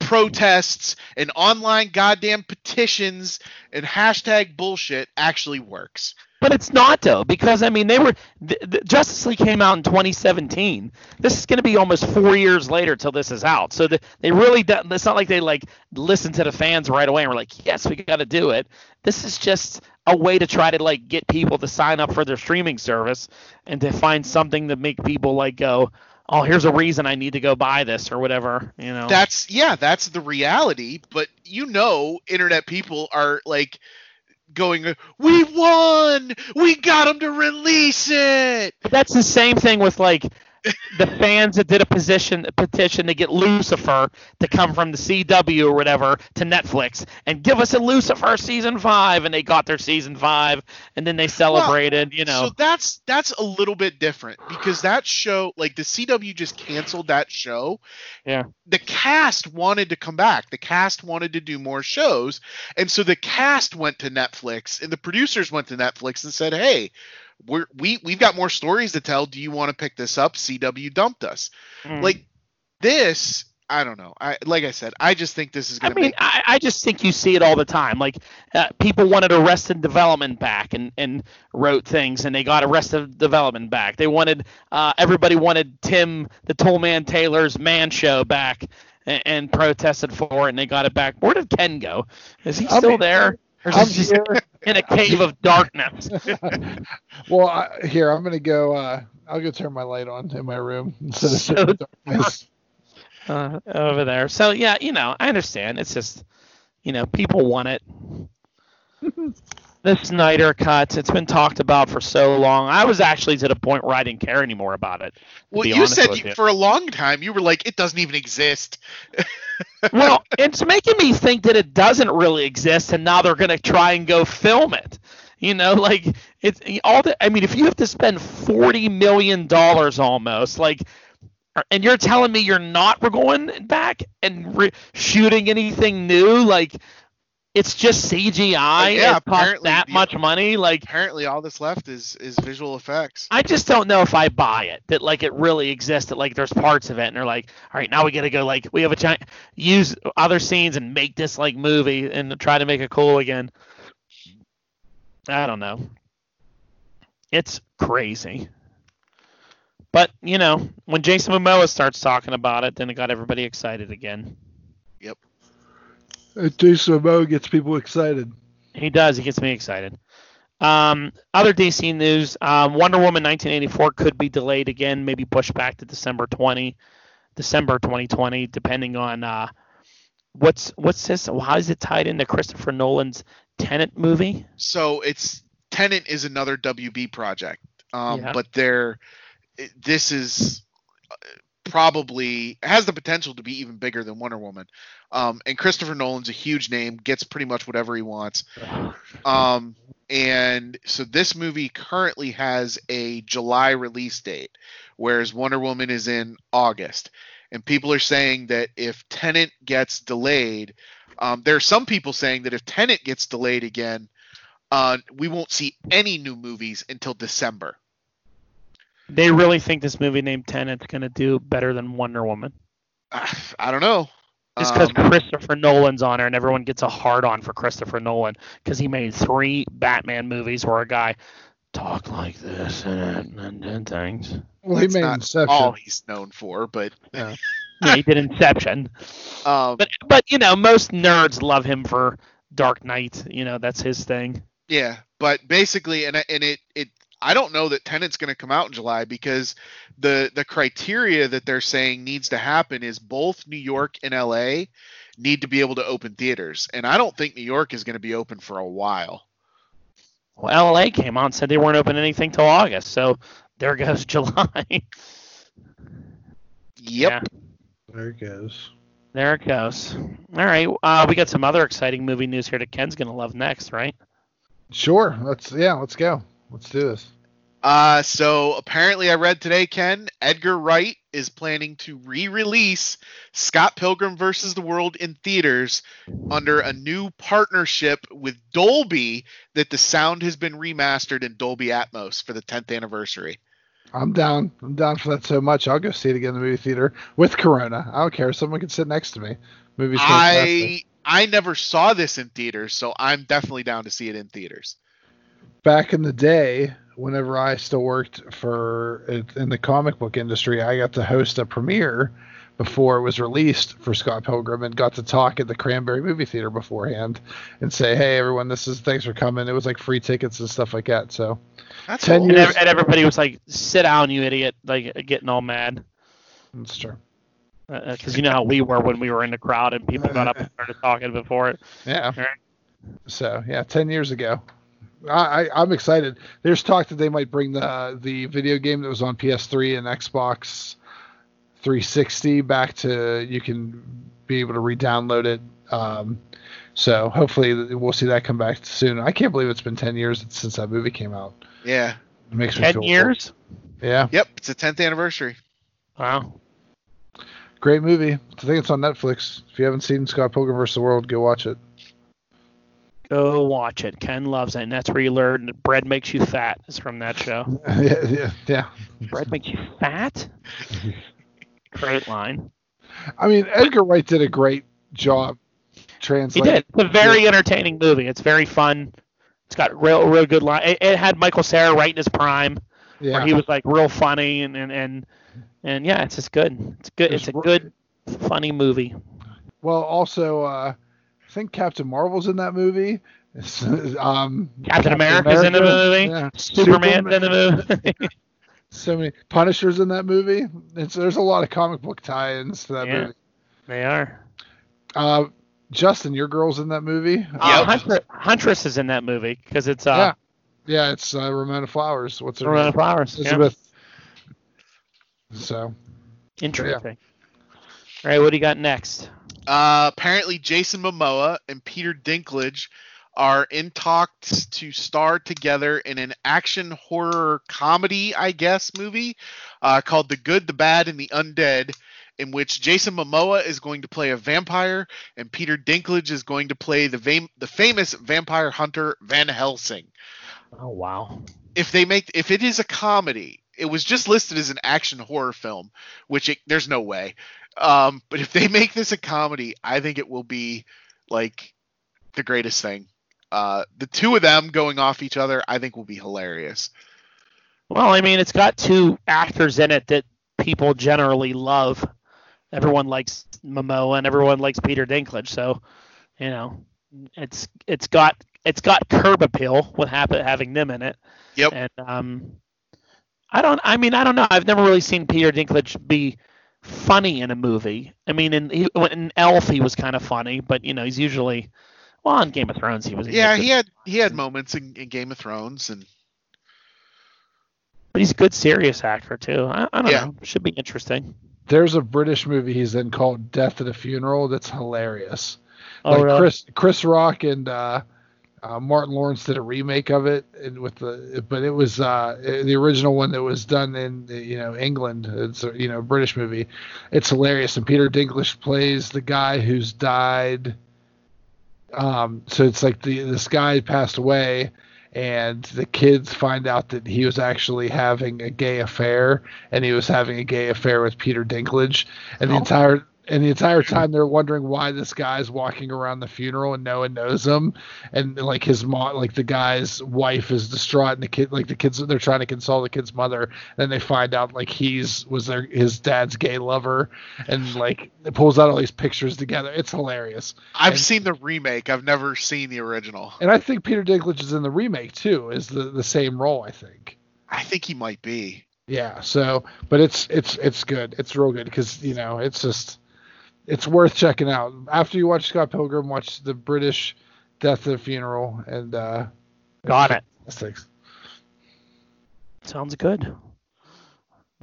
protests and online goddamn petitions and hashtag bullshit actually works. But it's not though, because I mean they were th- th- Justice League came out in twenty seventeen. This is going to be almost four years later till this is out. So the, they really do, it's not like they like listen to the fans right away and were like, yes, we got to do it. This is just a way to try to like get people to sign up for their streaming service and to find something to make people like go, oh, here's a reason I need to go buy this or whatever, you know. That's yeah, that's the reality. But you know, internet people are like going, we won! We got them to release it! But that's the same thing with, like, the fans that did a petition, a petition to get Lucifer to come from the C W or whatever to Netflix and give us a Lucifer season five, and they got their season five, and then they celebrated. Well, you know, so that's that's a little bit different because that show, like the C W, just canceled that show. Yeah, the cast wanted to come back. The cast wanted to do more shows, and so the cast went to Netflix, and the producers went to Netflix and said, "Hey, We're, we we've got more stories to tell. Do you want to pick this up? C W dumped us." Mm. Like this, I don't know. I like I said, I just think this is going to. I mean, make- I, I just think you see it all the time. Like uh, people wanted Arrested Development back, and, and wrote things, and they got Arrested Development back. They wanted uh, everybody wanted Tim the Tollman Taylor's Man Show back, and, and protested for it, and they got it back. Where did Ken go? Is he I still mean, there? Or is he here. In a cave of darkness. Well, I, here I'm gonna go. Uh, I'll go turn my light on in my room instead of so in darkness. Uh, over there. So yeah, you know, I understand. It's just, you know, people want it. The Snyder Cut. It's been talked about for so long. I was actually to the point where I didn't care anymore about it. Well, you said you, for a long time you were like, it doesn't even exist. Well, it's making me think that it doesn't really exist, and now they're going to try and go film it. You know, like it's all the. I mean, if you have to spend forty million dollars almost, like, and you're telling me you're not going back and re- shooting anything new, like. It's just C G I. Yeah, it costs that the, much money. Like apparently, all that's left is, is visual effects. I just don't know if I buy it. That like it really exists. That like there's parts of it, and they're like, all right, now we gotta go. Like we have a giant use other scenes and make this like movie and try to make it cool again. I don't know. It's crazy. But you know, when Jason Momoa starts talking about it, then it got everybody excited again. Yep. Jason Momoa gets people excited. He does. He gets me excited. Um, other D C news. Um, Wonder Woman nineteen eighty-four could be delayed again, maybe pushed back to December twentieth, December twenty twenty, depending on uh, what's what's this? How is it tied into Christopher Nolan's Tenet movie? So it's Tenet is another W B project, um, yeah. but they're this is. Probably has the potential to be even bigger than Wonder Woman, um, and Christopher Nolan's a huge name, gets pretty much whatever he wants, um, and so this movie currently has a July release date, whereas Wonder Woman is in August, and people are saying that if Tenet gets delayed, um, there are some people saying that if Tenet gets delayed again, uh, we won't see any new movies until December. They really think this movie named Tenet's going to do better than Wonder Woman. I don't know. Just because um, Christopher Nolan's on there and everyone gets a hard-on for Christopher Nolan because he made three Batman movies where a guy talked like this and, and, and things. Well, he made not Inception. All he's known for, but... Yeah, yeah he did Inception. Um, but, but, you know, most nerds love him for Dark Knight. You know, that's his thing. Yeah, but basically, and, and it... it I don't know that Tenet's going to come out in July because the, the criteria that they're saying needs to happen is both New York and L A need to be able to open theaters. And I don't think New York is going to be open for a while. Well, L A came out and said they weren't open anything till August. So there goes July. Yep. Yeah. There it goes. There it goes. All right. Uh, we got some other exciting movie news here that Ken's going to love next, right? Sure. Let's, yeah, let's go. Let's do this. Uh, so apparently I read today, Ken, Edgar Wright is planning to re-release Scott Pilgrim versus the World in theaters under a new partnership with Dolby that the sound has been remastered in Dolby Atmos for the tenth anniversary. I'm down. I'm down for that so much. I'll go see it again in the movie theater with Corona. I don't care. Someone can sit next to me. Movie's I, I never saw this in theaters, so I'm definitely down to see it in theaters. Back in the day, whenever I still worked for in the comic book industry, I got to host a premiere before it was released for Scott Pilgrim and got to talk at the Cranberry Movie Theater beforehand and say, hey, everyone, this is thanks for coming. It was like free tickets and stuff like that. So that's ten cool. years. And, and everybody was like, sit down, you idiot, like getting all mad. That's true. Because uh, you know how we were when we were in the crowd and people got up and started talking before it. Yeah. Right. So yeah, ten years ago. I, I, I'm excited. There's talk that they might bring the the video game that was on P S three and Xbox three sixty back to, you can be able to re-download it. Um, so hopefully we'll see that come back soon. I can't believe it's been ten years since that movie came out. Yeah. It makes me ten feel years? Old. Yeah. Yep. It's the tenth anniversary. Wow. Great movie. I think it's on Netflix. If you haven't seen Scott Pilgrim versus the World, go watch it. Go watch it. Ken loves it, and that's where you learn that bread makes you fat. Is from that show. yeah, yeah, yeah. Bread makes you fat? Great line. I mean, Edgar Wright did a great job translating. He did. It's a very entertaining movie. It's very fun. It's got real, real good line. It, it had Michael Cera right in his prime, yeah. where he was like real funny, and and and, and yeah, it's just good. It's good. It's, it's a good, funny movie. Well, also. Uh, I think Captain Marvel's in that movie. Um, Captain, Captain America's America. in the movie. Yeah. Superman's Superman. in the movie. So many. Punisher's in that movie. It's, there's a lot of comic book tie-ins to that yeah, movie. They are. Uh, Justin, your girl's in that movie. Uh, Huntress, Huntress is in that movie because it's. Uh, yeah. yeah, it's uh, Ramona Flowers. What's her Ramona name? Flowers. Elizabeth. Yeah. So. Interesting. Yeah. All right, what do you got next? Uh, apparently, Jason Momoa and Peter Dinklage are in talks to star together in an action horror comedy, I guess, movie uh, called The Good, the Bad, and the Undead, in which Jason Momoa is going to play a vampire and Peter Dinklage is going to play the, vam- the famous vampire hunter Van Helsing. Oh, wow. If they make, if it is a comedy, it was just listed as an action horror film, which it, there's no way. Um, but if they make this a comedy, I think it will be like the greatest thing. Uh, the two of them going off each other, I think will be hilarious. Well, I mean, it's got two actors in it that people generally love. Everyone likes Momoa and everyone likes Peter Dinklage. So, you know, it's, it's got, it's got curb appeal with having them in it. Yep. And, um, I don't, I mean, I don't know. I've never really seen Peter Dinklage be funny in a movie. I mean, in, in Elf, he was kind of funny, but, you know, he's usually, well, in Game of Thrones, he was. Yeah, he had, he had moments in, in Game of Thrones. And. But he's a good serious actor, too. I, I don't yeah. know. Should be interesting. There's a British movie he's in called Death at a Funeral that's hilarious. Oh, like really? Chris, Chris Rock and uh, uh, Martin Lawrence did a remake of it, and with the, but it was uh, the original one that was done in, you know, England. It's a, you know, British movie. It's hilarious, and Peter Dinklage plays the guy who's died. Um, so it's like the this guy passed away, and the kids find out that he was actually having a gay affair, and he was having a gay affair with Peter Dinklage, and oh. the entire. And the entire time they're wondering why this guy's walking around the funeral and no one knows him. And like his mom, like the guy's wife is distraught, and the kid, like the kids, they're trying to console the kid's mother. And then they find out like he's was their, his dad's gay lover, and like it pulls out all these pictures together. It's hilarious. I've and, seen the remake. I've never seen the original. And I think Peter Dinklage is in the remake too, is the, the same role. I think, I think he might be. Yeah. So, but it's, it's, it's good. It's real good. Cause you know, it's just, it's worth checking out. After you watch Scott Pilgrim, watch the British Death at a Funeral. And uh, got it. Thanks. Sounds good.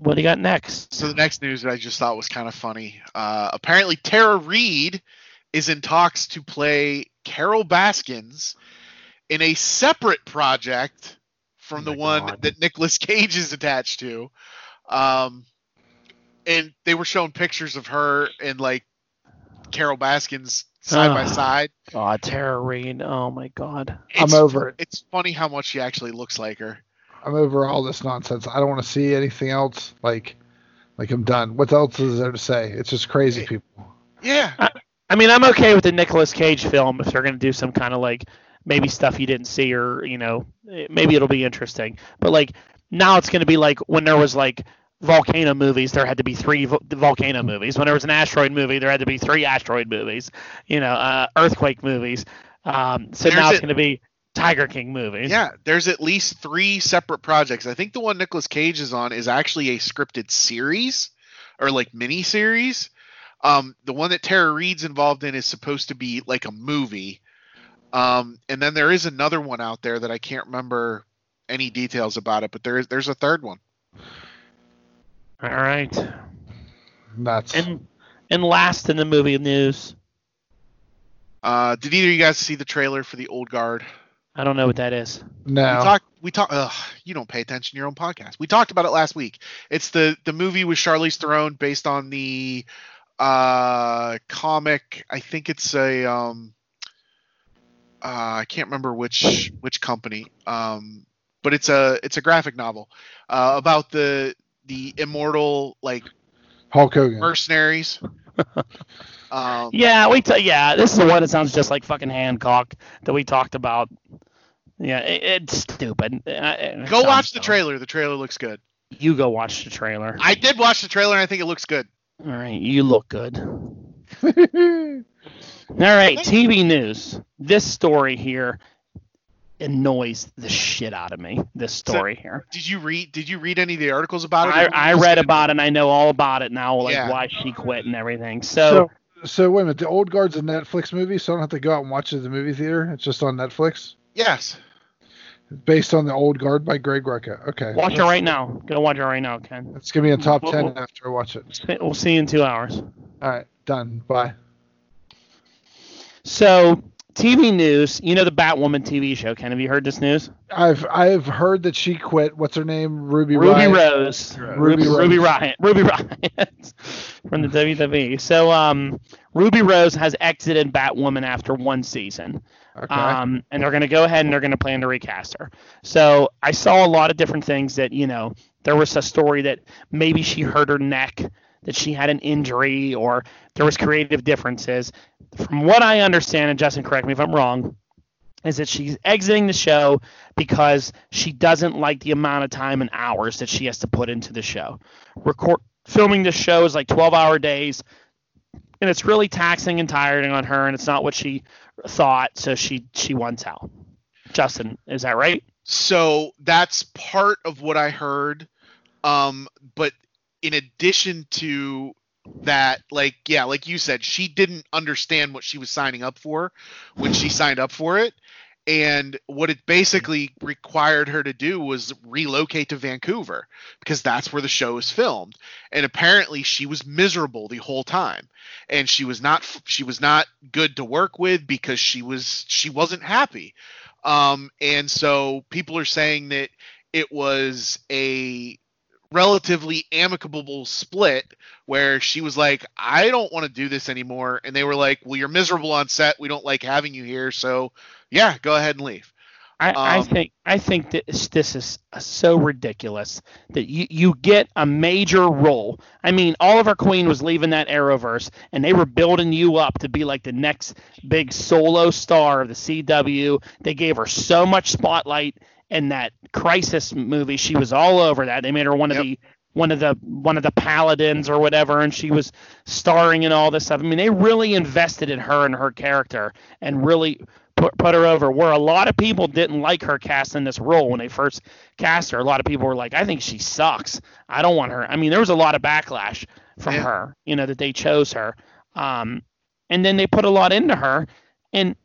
What do you got next? So the next news that I just thought was kind of funny. Uh, apparently, Tara Reid is in talks to play Carol Baskins in a separate project from oh the one God. that Nicolas Cage is attached to. Um, and they were showing pictures of her and like, Carol Baskins side oh, by side. Oh, Tara Reid. Oh my God. It's, I'm over it. It's funny how much she actually looks like her. I'm over all this nonsense. I don't want to see anything else. Like, like I'm done. What else is there to say? It's just crazy it, people. Yeah. I, I mean, I'm okay with the Nicolas Cage film if they're going to do some kind of like maybe stuff you didn't see, or, you know, maybe it'll be interesting, but like now it's going to be like when there was like volcano movies, there had to be three vo- volcano movies. When there was an asteroid movie, there had to be three asteroid movies, you know, uh, earthquake movies. Um, so there's now it's going to be Tiger King movies. Yeah, there's at least three separate projects. I think the one Nicolas Cage is on is actually a scripted series or like mini series. Um, the one that Tara Reid's involved in is supposed to be like a movie. Um, and then there is another one out there that I can't remember any details about it, but there is there's a third one. All right. That's and and last in the movie news. Uh, did either of you guys see the trailer for The Old Guard? I don't know what that is. No. We talked. We talk, ugh, you don't pay attention to your own podcast. We talked about it last week. It's the the movie with Charlize Theron based on the uh, comic. I think it's a. Um, uh, I can't remember which which company. Um, but it's a it's a graphic novel uh, about the the immortal like Hulk Hogan mercenaries. um, yeah, we t- yeah. This is the one that sounds just like fucking Hancock that we talked about. Yeah, it, it's stupid. It go watch the dumb. trailer. The trailer looks good. You go watch the trailer. I did watch the trailer, and I think it looks good. All right, you look good. All right, T V news. This story here annoys the shit out of me. This story so, here. Did you read? Did you read any of the articles about it? I, I read about it, and I know all about it now, like yeah. why she quit and everything. So, so, so wait a minute. The Old Guard's a Netflix movie, so I don't have to go out and watch it at the movie theater. It's just on Netflix. Yes. Based on The Old Guard by Greg Rucka. Okay. Watch it right now. Go watch it right now, Ken. It's going to be in top we'll, ten we'll, after I watch it. We'll see you in two hours. All right. Done. Bye. So, T V news. You know the Batwoman T V show, Ken. Have you heard this news? I've I've heard that she quit. What's her name? Ruby Ruby Riot. Rose. Ruby, Ruby Rose. Ruby Riot. Ruby Riot from the W W E. So, um, Ruby Rose has exited Batwoman after one season. Okay. Um, and they're going to go ahead and they're going to plan to recast her. So I saw a lot of different things that, you know, there was a story that maybe she hurt her neck, that she had an injury, or there was creative differences. From what I understand, and Justin, correct me if I'm wrong, is that she's exiting the show because she doesn't like the amount of time and hours that she has to put into the show. Record filming the show is like twelve-hour days. And it's really taxing and tiring on her, and it's not what she thought, so she, she wants out. Justin, is that right? So that's part of what I heard. Um, but in addition to that, like, yeah, like you said, she didn't understand what she was signing up for when she signed up for it. And what it basically required her to do was relocate to Vancouver because that's where the show is filmed. And apparently she was miserable the whole time, and she was not, she was not good to work with because she was, she wasn't happy. Um, and so people are saying that it was a relatively amicable split where she was like, I don't want to do this anymore. And they were like, well, you're miserable on set. We don't like having you here. So yeah, go ahead and leave. I, um, I think I think that this, this is so ridiculous that you, you get a major role. I mean, Oliver Queen was leaving that Arrowverse, and they were building you up to be like the next big solo star of the C W. They gave her so much spotlight in that Crisis movie. She was all over that. They made her one of yep. the one of the one of the paladins or whatever, and she was starring in all this stuff. I mean, they really invested in her and her character and really Put, put her over, where a lot of people didn't like her casting this role when they first cast her. A lot of people were like, I think she sucks. I don't want her. I mean, there was a lot of backlash from yeah. her, you know, that they chose her. Um, and then they put a lot into her, and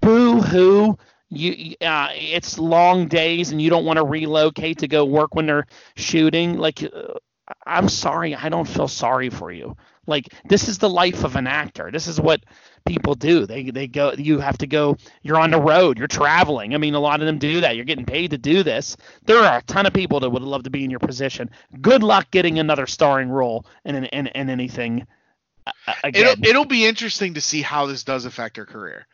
boo-hoo, you, uh, it's long days, and you don't want to relocate to go work when they're shooting. Like, uh, I'm sorry. I don't feel sorry for you. Like, this is the life of an actor. This is what people do. They they go. You have to go. You're on the road. You're traveling. I mean, a lot of them do that. You're getting paid to do this. There are a ton of people that would love to be in your position. Good luck getting another starring role in in, in, in anything. Again. It'll, it'll be interesting to see how this does affect her career.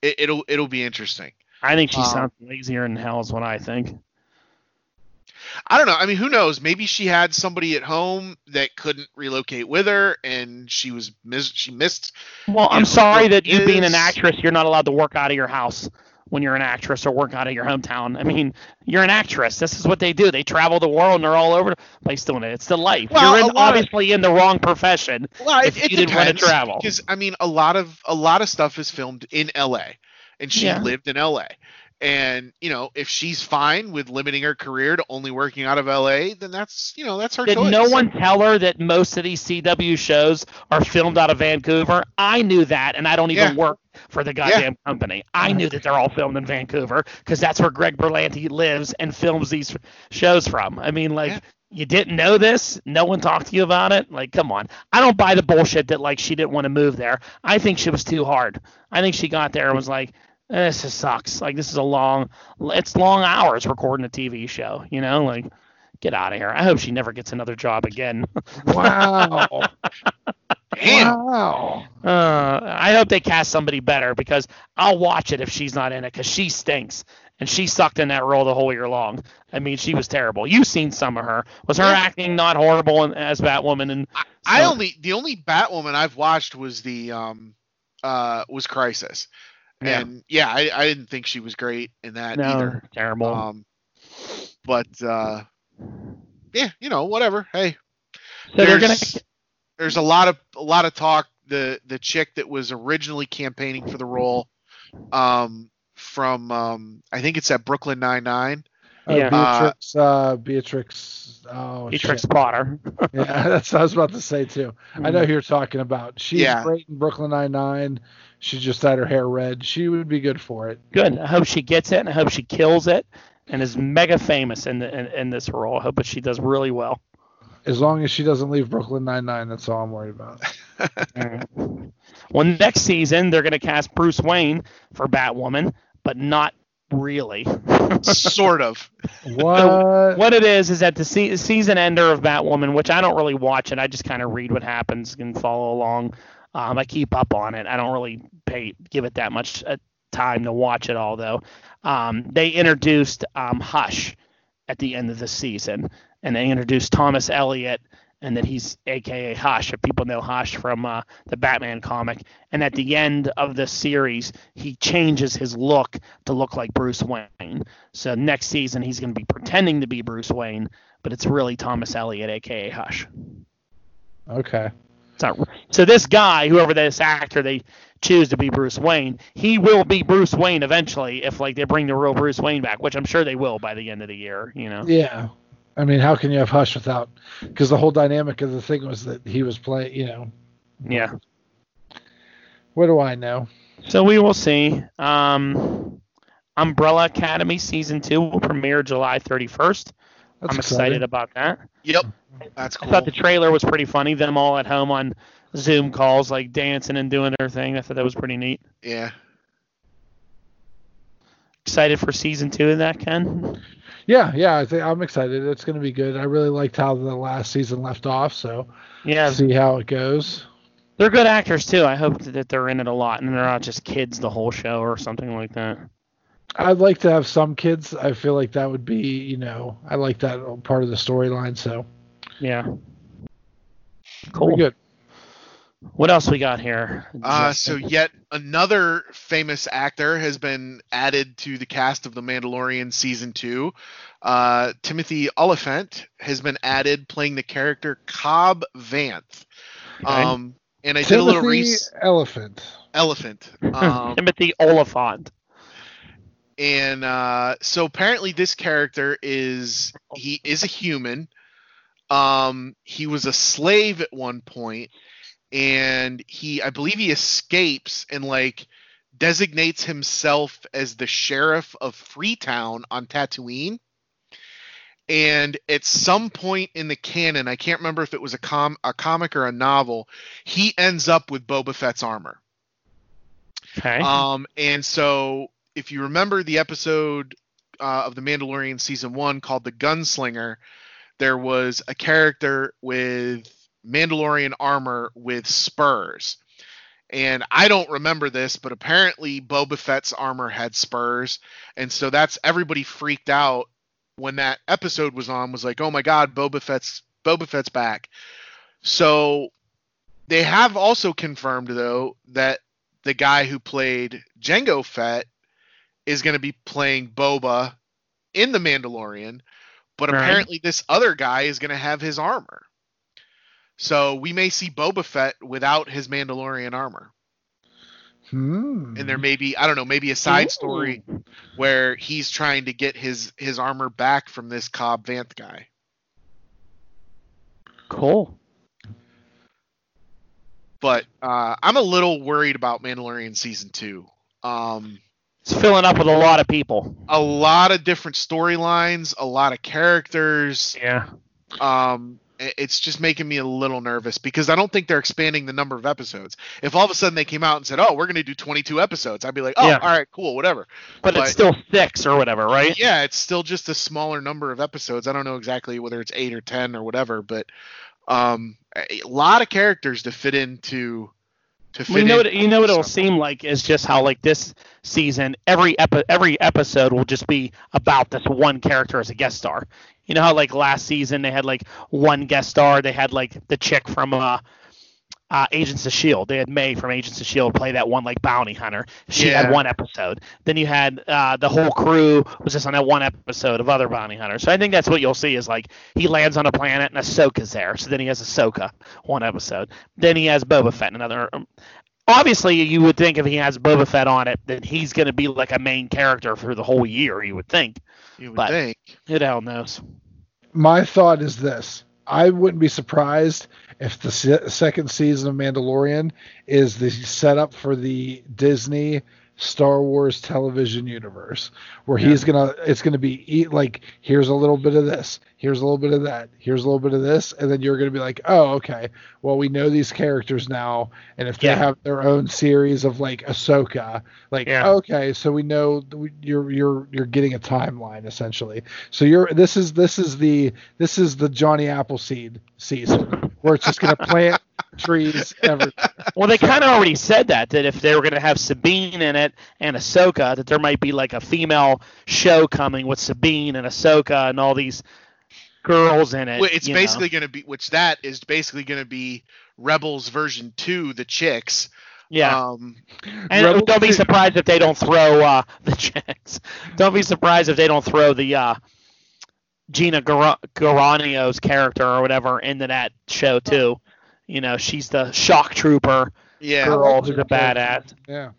It, it'll it'll be interesting. I think she um, sounds lazier than hell is what I think. I don't know. I mean, who knows? Maybe she had somebody at home that couldn't relocate with her, and she was mis- she missed. Well, I'm sorry that you being an actress, you're not allowed to work out of your house when you're an actress or work out of your hometown. I mean, you're an actress. This is what they do. They travel the world, and they're all over the place doing it. It's the life. Well, you're in, obviously of, in the wrong profession well, if it, it you didn't want to travel. Because I mean, a lot of a lot of stuff is filmed in L A, and she yeah. lived in L A. And, you know, if she's fine with limiting her career to only working out of L A, then that's, you know, that's her Did choice. Did no one tell her that most of these C W shows are filmed out of Vancouver? I knew that, and I don't even yeah. work for the goddamn yeah. company. I knew that they're all filmed in Vancouver because that's where Greg Berlanti lives and films these shows from. I mean, like, yeah. you didn't know this? No one talked to you about it? Like, come on. I don't buy the bullshit that, like, she didn't want to move there. I think she was too hard. I think she got there and was like, eh, this just sucks. Like, this is a long – it's long hours recording a T V show, you know? Like, get out of here. I hope she never gets another job again. Wow. Wow. Uh, I hope they cast somebody better because I'll watch it if she's not in it because she stinks. And she sucked in that role the whole year long. I mean, she was terrible. You've seen some of her. Was her yeah. acting not horrible in, as Batwoman? And I, I only the only Batwoman I've watched was the um uh was Crisis, yeah. and yeah, I, I didn't think she was great in that no, either. Terrible. Um, but uh, yeah, you know, whatever. Hey, so there's gonna... there's a lot of a lot of talk. The the chick that was originally campaigning for the role, um. from um I think it's at Brooklyn Nine-Nine. Uh, yeah. Beatrix, uh, Beatrix, oh, Beatrix shit. Potter. Yeah, that's what I was about to say, too. Mm. I know who you're talking about. She's yeah. great in Brooklyn Nine-Nine. She just dyed her hair red. She would be good for it. Good. I hope she gets it, and I hope she kills it, and is mega famous in, the, in, in this role. I hope that she does really well. As long as she doesn't leave Brooklyn Nine-Nine, that's all I'm worried about. Mm. Well, next season, they're going to cast Bruce Wayne for Batwoman. But not really. Sort of. What? So what it is is that the se- season ender of Batwoman, which I don't really watch it. I just kind of read what happens and follow along. Um, I keep up on it. I don't really pay give it that much uh, time to watch it all, though. Um, they introduced um, Hush at the end of the season, and they introduced Thomas Elliott, and that he's a k a. Hush, if people know Hush from uh, the Batman comic. And at the end of the series, he changes his look to look like Bruce Wayne. So next season, he's going to be pretending to be Bruce Wayne, but it's really Thomas Elliott, a k a. Hush. Okay. So, so this guy, whoever this actor they choose to be Bruce Wayne, he will be Bruce Wayne eventually if like they bring the real Bruce Wayne back, which I'm sure they will by the end of the year, you know? Yeah. I mean, how can you have Hush without? Because the whole dynamic of the thing was that he was playing, you know. Yeah. What do I know? So we will see. Um, Umbrella Academy season two will premiere July thirty-first. That's I'm exciting. excited about that. Yep, that's cool. I thought the trailer was pretty funny. Them all at home on Zoom calls, like dancing and doing their thing. I thought that was pretty neat. Yeah. Excited for season two of that, Ken? Yeah, yeah, I think I'm excited. It's going to be good. I really liked how the last season left off, so yeah, see how it goes. They're good actors too. I hope that they're in it a lot and they're not just kids the whole show or something like that. I'd like to have some kids. I feel like that would be, you know, I like that part of the storyline. So yeah, cool. Pretty good. What else we got here? Uh, so yet another famous actor has been added to the cast of The Mandalorian Season two. Uh, Timothy Oliphant has been added playing the character Cobb Vanth. Um, and I Timothy did a little research. Elephant. Elephant. Um, Timothy Oliphant. And uh, so apparently this character is, he is a human. Um, he was a slave at one point. And he, I believe he escapes and like designates himself as the sheriff of Freetown on Tatooine. And at some point in the canon, I can't remember if it was a com a comic or a novel, he ends up with Boba Fett's armor. Okay. Um, and so if you remember the episode uh, of The Mandalorian season one called The Gunslinger, there was a character with Mandalorian armor with spurs, and I don't remember this, but apparently Boba Fett's armor had spurs, and so that's everybody freaked out when that episode was on, was like, oh my god, Boba Fett's Boba Fett's back. So they have also confirmed though that the guy who played Jango Fett is going to be playing Boba in The Mandalorian, but right. apparently this other guy is going to have his armor. So we may see Boba Fett without his Mandalorian armor. Hmm. And there may be, I don't know, maybe a side Ooh. story where he's trying to get his, his armor back from this Cobb Vanth guy. Cool. But uh, I'm a little worried about Mandalorian season two. Um, it's filling up with a lot of people, a lot of different storylines, a lot of characters. Yeah. Um, it's just making me a little nervous because I don't think they're expanding the number of episodes. If all of a sudden they came out and said, oh, we're going to do twenty-two episodes, I'd be like, oh, yeah. all right, cool, whatever. But, but it's still six or whatever, right? Yeah, it's still just a smaller number of episodes. I don't know exactly whether it's eight or ten or whatever, but um, a lot of characters to fit into. To fit well, you know, in you know what it'll seem like is just how like this season, every epi- every episode will just be about this one character as a guest star. You know how like last season they had like one guest star. They had like the chick from uh, uh, Agents of S H I E L D. They had May from Agents of S H I E L D play that one like bounty hunter. She yeah. had one episode. Then you had uh, the whole crew was just on that one episode of other bounty hunters. So I think that's what you'll see is like he lands on a planet and Ahsoka's there. So then he has Ahsoka one episode. Then he has Boba Fett in another. Um, obviously, you would think if he has Boba Fett on it, that he's going to be like a main character for the whole year. You would think. You would but think. Who the hell knows? My thought is this. I wouldn't be surprised if the se- second season of Mandalorian is the setup for the Disney Star Wars television universe, where yeah. he's going to, it's going to be eat, like, here's a little bit of this, here's a little bit of that, here's a little bit of this. And then you're going to be like, oh, okay, well, we know these characters now. And if they yeah. have their own series of like Ahsoka, like, yeah. okay, so we know we, you're, you're, you're getting a timeline essentially. So you're, this is, this is the, this is the Johnny Appleseed season where it's just going to plant trees everywhere. Well, they kind of already said that, that if they were going to have Sabine in it and Ahsoka, that there might be like a female show coming with Sabine and Ahsoka and all these girls in it. It's basically going to be, which that is basically going to be Rebels version two, the chicks. Yeah. Um, and Rebels don't be surprised if they don't throw uh, the chicks. Don't be surprised if they don't throw the uh, Gina Gar- Garanio's character or whatever into that show too. You know, she's the shock trooper yeah. girl who's a badass. Yeah.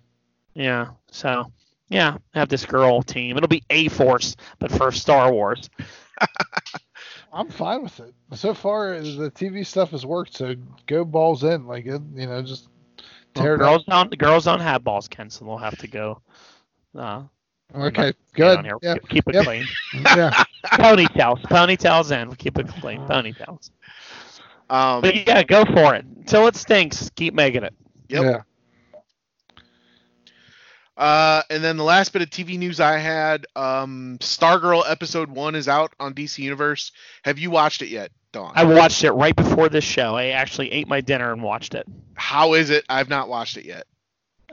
Yeah. So, yeah, have this girl team. It'll be A-Force, but for Star Wars. I'm fine with it. So far, the T V stuff has worked, so go balls in. Like, it, you know, just tear well, it girls up. Don't, girls don't have balls, Ken, so they'll have to go. Uh, okay, good. Yeah. Keep it yep. clean. yeah. Ponytails. Ponytails in. We'll keep it clean. Ponytails. Um, but yeah, go for it. Till it stinks, keep making it. Yep. Yeah. Uh, and then the last bit of T V news I had, um, Stargirl episode one is out on D C Universe. Have you watched it yet, Dawn? I watched it right before this show. I actually ate my dinner and watched it. How is it? I've not watched it yet.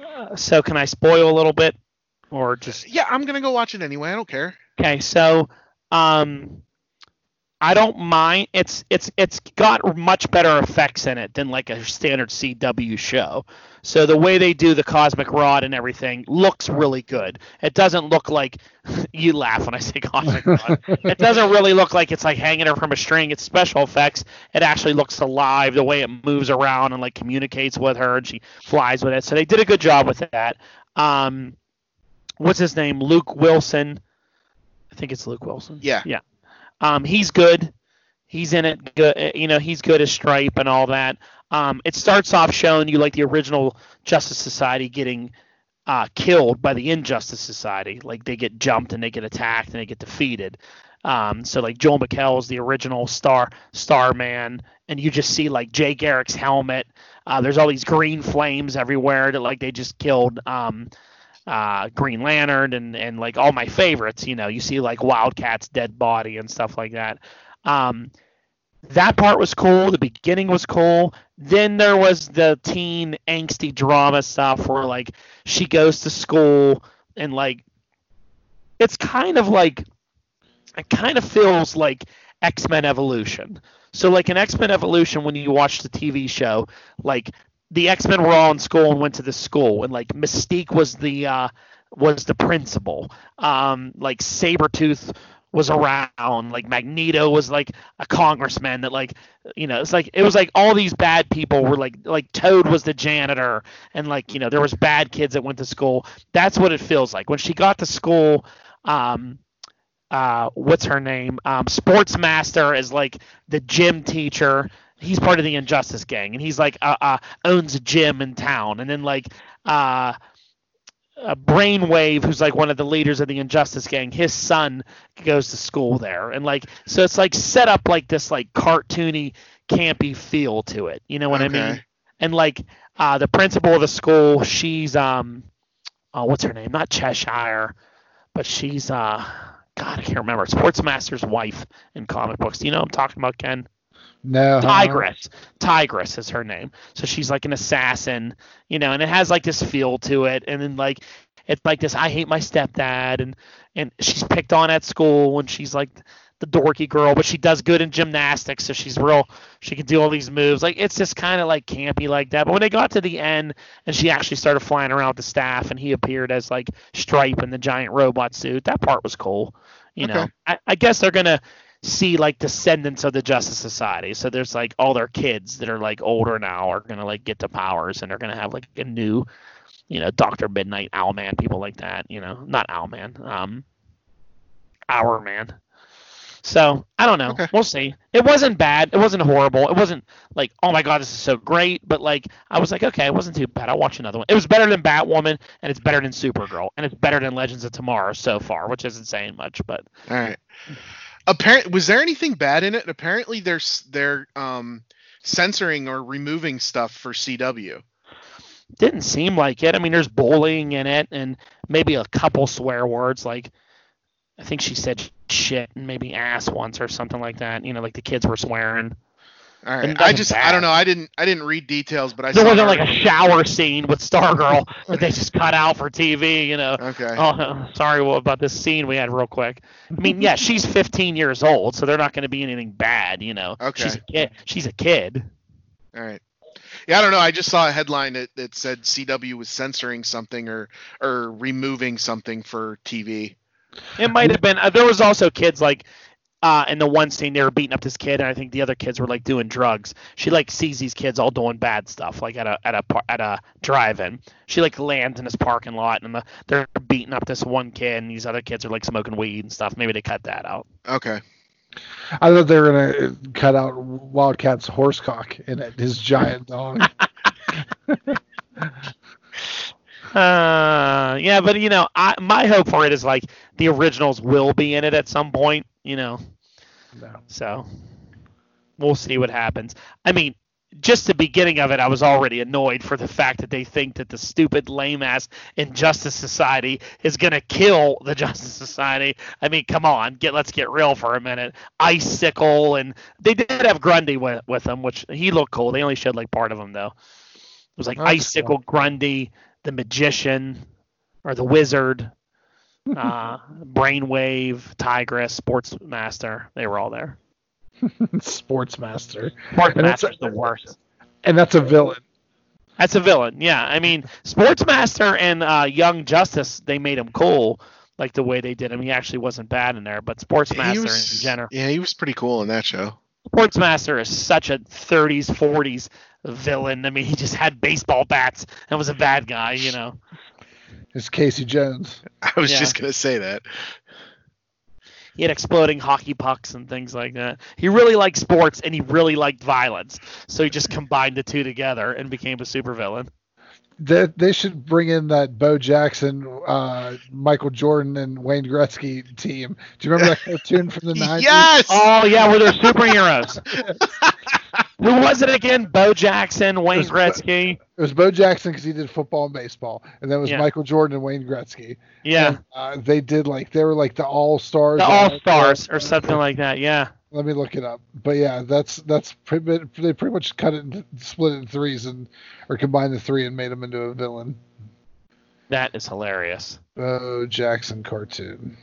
Uh, so can I spoil a little bit, or just? Yeah, I'm gonna go watch it anyway. I don't care. Okay, so um. I don't mind. It's it's it's got much better effects in it than like a standard C W show. So the way they do the cosmic rod and everything looks really good. It doesn't look like you laugh when I say cosmic rod. It doesn't really look like it's like hanging from a string. It's special effects. It actually looks alive the way it moves around and like communicates with her and she flies with it. So they did a good job with that. Um, what's his name? Luke Wilson. I think it's Luke Wilson. Yeah. Yeah. Um, he's good. He's in it. Good, you know, he's good as Stripe and all that. Um, it starts off showing you like the original Justice Society getting uh, killed by the Injustice Society. Like they get jumped and they get attacked and they get defeated. Um, so like Joel McHale's the original Star Starman, and you just see like Jay Garrick's helmet. Uh, there's all these green flames everywhere that like they just killed. Um, Uh, Green Lantern and, and like all my favorites, you know, you see like Wildcat's dead body and stuff like that. Um, that part was cool. The beginning was cool. Then there was the teen angsty drama stuff where like she goes to school and like it's kind of like it kind of feels like X-Men Evolution. So like in X-Men Evolution, when you watch the T V show, like the X-Men were all in school and went to the school, and like Mystique was the uh, was the principal. Um, like Sabretooth was around, like Magneto was like a congressman that like you know it's like it was like all these bad people were like like Toad was the janitor, and like you know there was bad kids that went to school. That's what it feels like when she got to school. Um, uh, what's her name? Um, Sportsmaster is like the gym teacher. he's part of the Injustice gang, and he's like uh, uh, owns a gym in town, and then like uh, a Brainwave, who's like one of the leaders of the Injustice gang, his son goes to school there, and like so it's like set up like this like cartoony, campy feel to it. You know what okay. I mean? And like uh, the principal of the school, she's um, oh, what's her name? Not Cheshire, but she's uh. God, I can't remember. Sportsmaster's wife in comic books. Do you know what I'm talking about, Ken? No. Tigress. Tigress is her name. So she's like an assassin, you know, and it has like this feel to it. And then like it's like this, I hate my stepdad. And, and she's picked on at school, and she's like the dorky girl, but she does good in gymnastics. So she's real. She can do all these moves. Like it's just kind of like campy like that. But when they got to the end and she actually started flying around with the staff, and he appeared as like Stripe in the giant robot suit, that part was cool. You okay. know, I, I guess they're going to see like descendants of the Justice Society. So there's like all their kids that are like older now are going to like get the powers, and they're going to have like a new, you know, Doctor Midnight, Owlman, people like that, you know, not Owlman, um, Hour Man. So I don't know. Okay. We'll see. It wasn't bad. It wasn't horrible. It wasn't like, oh my God, this is so great. But like, I was like, okay, it wasn't too bad. I'll watch another one. It was better than Batwoman, and it's better than Supergirl, and it's better than Legends of Tomorrow so far, which isn't saying much, but. All right. Apparent was there anything bad in it? Apparently, they're they're um censoring or removing stuff for C W. Didn't seem like it. I mean, there's bullying in it, and maybe a couple swear words like. I think she said shit and maybe ass once or something like that. You know, like the kids were swearing. All right. I just, bad. I don't know. I didn't, I didn't read details, but I there wasn't like a shower scene with Stargirl that they just cut out for T V, you know? Okay. Oh, sorry about this scene we had real quick. I mean, yeah, she's fifteen years old, so they're not going to be anything bad, you know? Okay. She's a kid. She's a kid. All right. Yeah, I don't know. I just saw a headline that, that said C W was censoring something or, or removing something for T V. It might have been. Uh, there was also kids like uh, in the one scene they were beating up this kid, and I think the other kids were like doing drugs. She like sees these kids all doing bad stuff, like at a at a at a drive-in. She like lands in this parking lot, and the, they're beating up this one kid, and these other kids are like smoking weed and stuff. Maybe they cut that out. Okay. I thought they were gonna cut out Wildcat's horsecock and his giant dog. Uh, yeah, but you know, I, my hope for it is like the originals will be in it at some point, you know. No. So we'll see what happens. I mean, just the beginning of it, I was already annoyed for the fact that they think that the stupid lame ass Injustice Society is gonna kill the Justice Society. I mean, come on, get let's get real for a minute. Icicle, and they did have Grundy with with them, which he looked cool. They only showed like part of him though. It was like That's Icicle, cool. Grundy. The Magician, or the Wizard, uh, Brainwave, Tigress, Sportsmaster. They were all there. Sportsmaster. Sportsmaster's the worst. And that's a villain. That's a villain, yeah. I mean, Sportsmaster and uh, Young Justice, they made him cool, like the way they did him. He actually wasn't bad in there, but Sportsmaster was, in general. Yeah, he was pretty cool in that show. Sportsmaster is such a thirties, forties villain. I mean, he just had baseball bats and was a bad guy, you know. It's Casey Jones. I was yeah. just going to say that. He had exploding hockey pucks and things like that. He really liked sports, and he really liked violence. So he just combined the two together and became a supervillain. They, they should bring in that Bo Jackson, uh, Michael Jordan, and Wayne Gretzky team. Do you remember that cartoon from the nineties? Yes! Oh, yeah, where they're superheroes. Who was it again? Bo Jackson, Wayne it was, Gretzky? It was Bo Jackson because he did football and baseball. And then it was yeah. Michael Jordan and Wayne Gretzky. Yeah. And, uh, they did like, they were like the All-Stars. The All-Stars or something like that, yeah. Let me look it up. But yeah, that's that's pretty, they pretty much cut it and split it in threes and or combined the three and made him into a villain. That is hilarious. Bo Jackson cartoon.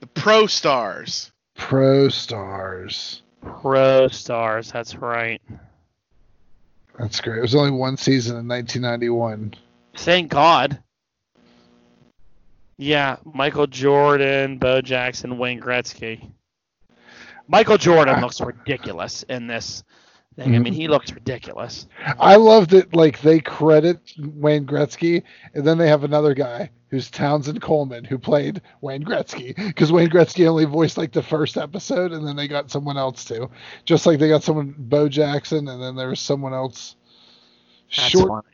The Pro Stars. Pro Stars. Pro Stars, that's right. That's great. It was only one season in nineteen ninety-one. Thank God. Yeah, Michael Jordan, Bo Jackson, Wayne Gretzky. Michael Jordan looks ridiculous in this thing. I mean, he looks ridiculous. I love that, like, they credit Wayne Gretzky, and then they have another guy who's Townsend Coleman, who played Wayne Gretzky, because Wayne Gretzky only voiced, like, the first episode, and then they got someone else, too. Just like they got someone, Bo Jackson, and then there was someone else. That's short.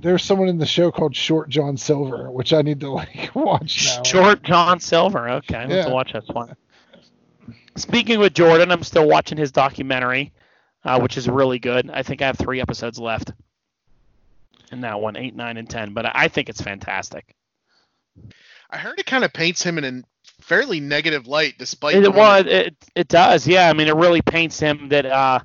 There's someone in the show called Short John Silver, which I need to, like, watch now. Short John Silver. Okay, I need yeah. to watch this one. Speaking with Jordan, I'm still watching his documentary, uh, which is really good. I think I have three episodes left in that one, eight, nine, and ten. But I think it's fantastic. I heard it kind of paints him in a fairly negative light, despite it. Well, it it does, yeah. I mean, it really paints him that. Uh,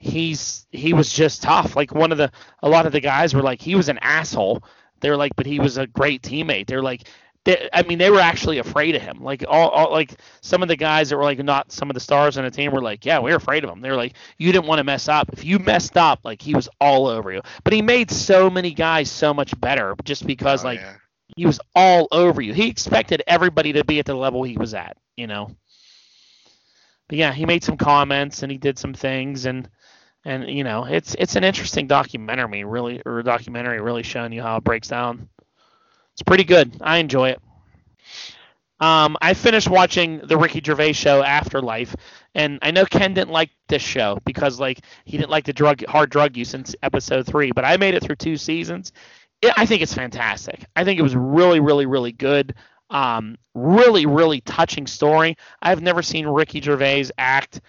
He's he was just tough. Like one of the a lot of the guys were like, he was an asshole. They're like, but he was a great teammate. They're like, they, I mean, they were actually afraid of him. Like all, all like some of the guys that were like not some of the stars on the team were like, yeah, we were afraid of him. They were like, you didn't want to mess up. If you messed up, like he was all over you. But he made so many guys so much better just because oh, like yeah. he was all over you. He expected everybody to be at the level he was at, you know. But yeah, he made some comments and he did some things and. And you know, it's it's an interesting documentary, really, or a documentary really showing you how it breaks down. It's pretty good. I enjoy it. Um, I finished watching the Ricky Gervais show Afterlife, and I know Ken didn't like this show because like he didn't like the drug hard drug use in episode three. But I made it through two seasons. It, I think it's fantastic. I think it was really, really, really good. Um, really, really touching story. I've never seen Ricky Gervais act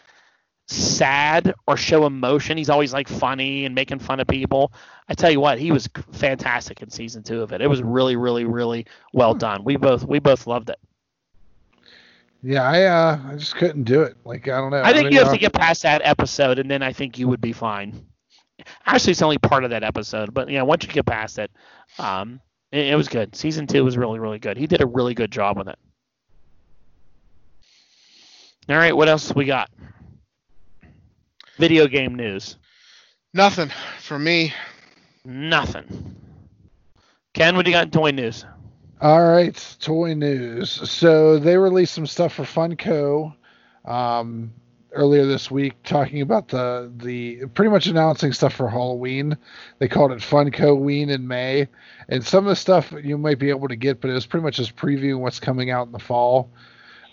sad or show emotion. He's always like funny and making fun of people. I tell you what, he was fantastic in season two of it. It was really, really, really well done. We both we both loved it. Yeah, I uh, I just couldn't do it. Like I don't know. I think I mean, you have uh, to get past that episode, and then I think you would be fine. Actually, it's only part of that episode, but yeah, once you get past it, um, it, it was good. Season two was really, really good. He did a really good job with it. All right, what else we got? Video game news. Nothing for me. Nothing. Ken, what do you got in toy news? All right, toy news. So they released some stuff for Funko um, earlier this week, talking about the the pretty much announcing stuff for Halloween. They called it Funko-ween in May, and some of the stuff you might be able to get, but it was pretty much just previewing what's coming out in the fall.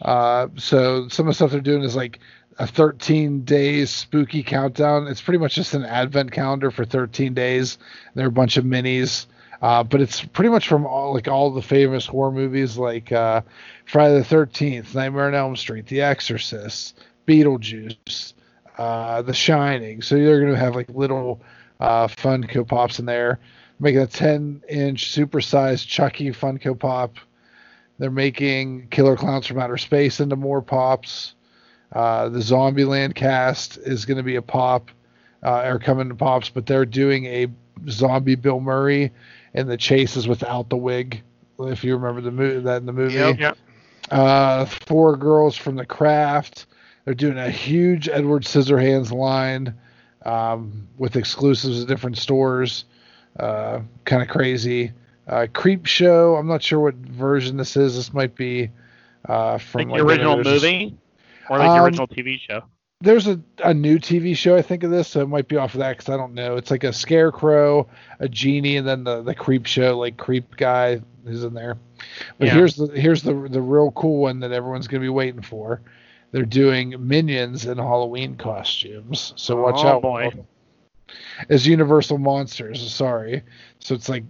Uh, so some of the stuff they're doing is like a thirteen days spooky countdown. It's pretty much just an advent calendar for thirteen days. There are a bunch of minis, uh, but it's pretty much from all like all the famous horror movies like uh, Friday the thirteenth, Nightmare on Elm Street, The Exorcist, Beetlejuice, uh, The Shining. So you're going to have like little uh, Funko Pops in there. Making a ten inch supersized Chucky Funko Pop. They're making Killer Clowns from Outer Space into more pops. Uh, the Zombieland cast is going to be a pop, uh, or coming to pops, but they're doing a zombie Bill Murray, and the chase is without the wig. If you remember the movie, that in the movie, yep, yep. Uh, four girls from The Craft. They're doing a huge Edward Scissorhands line um, with exclusives at different stores. Uh, kind of crazy. Uh, Creep Show. I'm not sure what version this is. This might be uh, from like the like, original movie. Just, Or like the um, original T V show. There's a, a new T V show, I think, of this, so it might be off of that because I don't know. It's like a scarecrow, a genie, and then the, the creep show, like creep guy is in there. But yeah. here's the here's the the real cool one that everyone's going to be waiting for. They're doing Minions in Halloween costumes, so watch oh, out. Boy. As Universal Monsters, sorry. So it's like,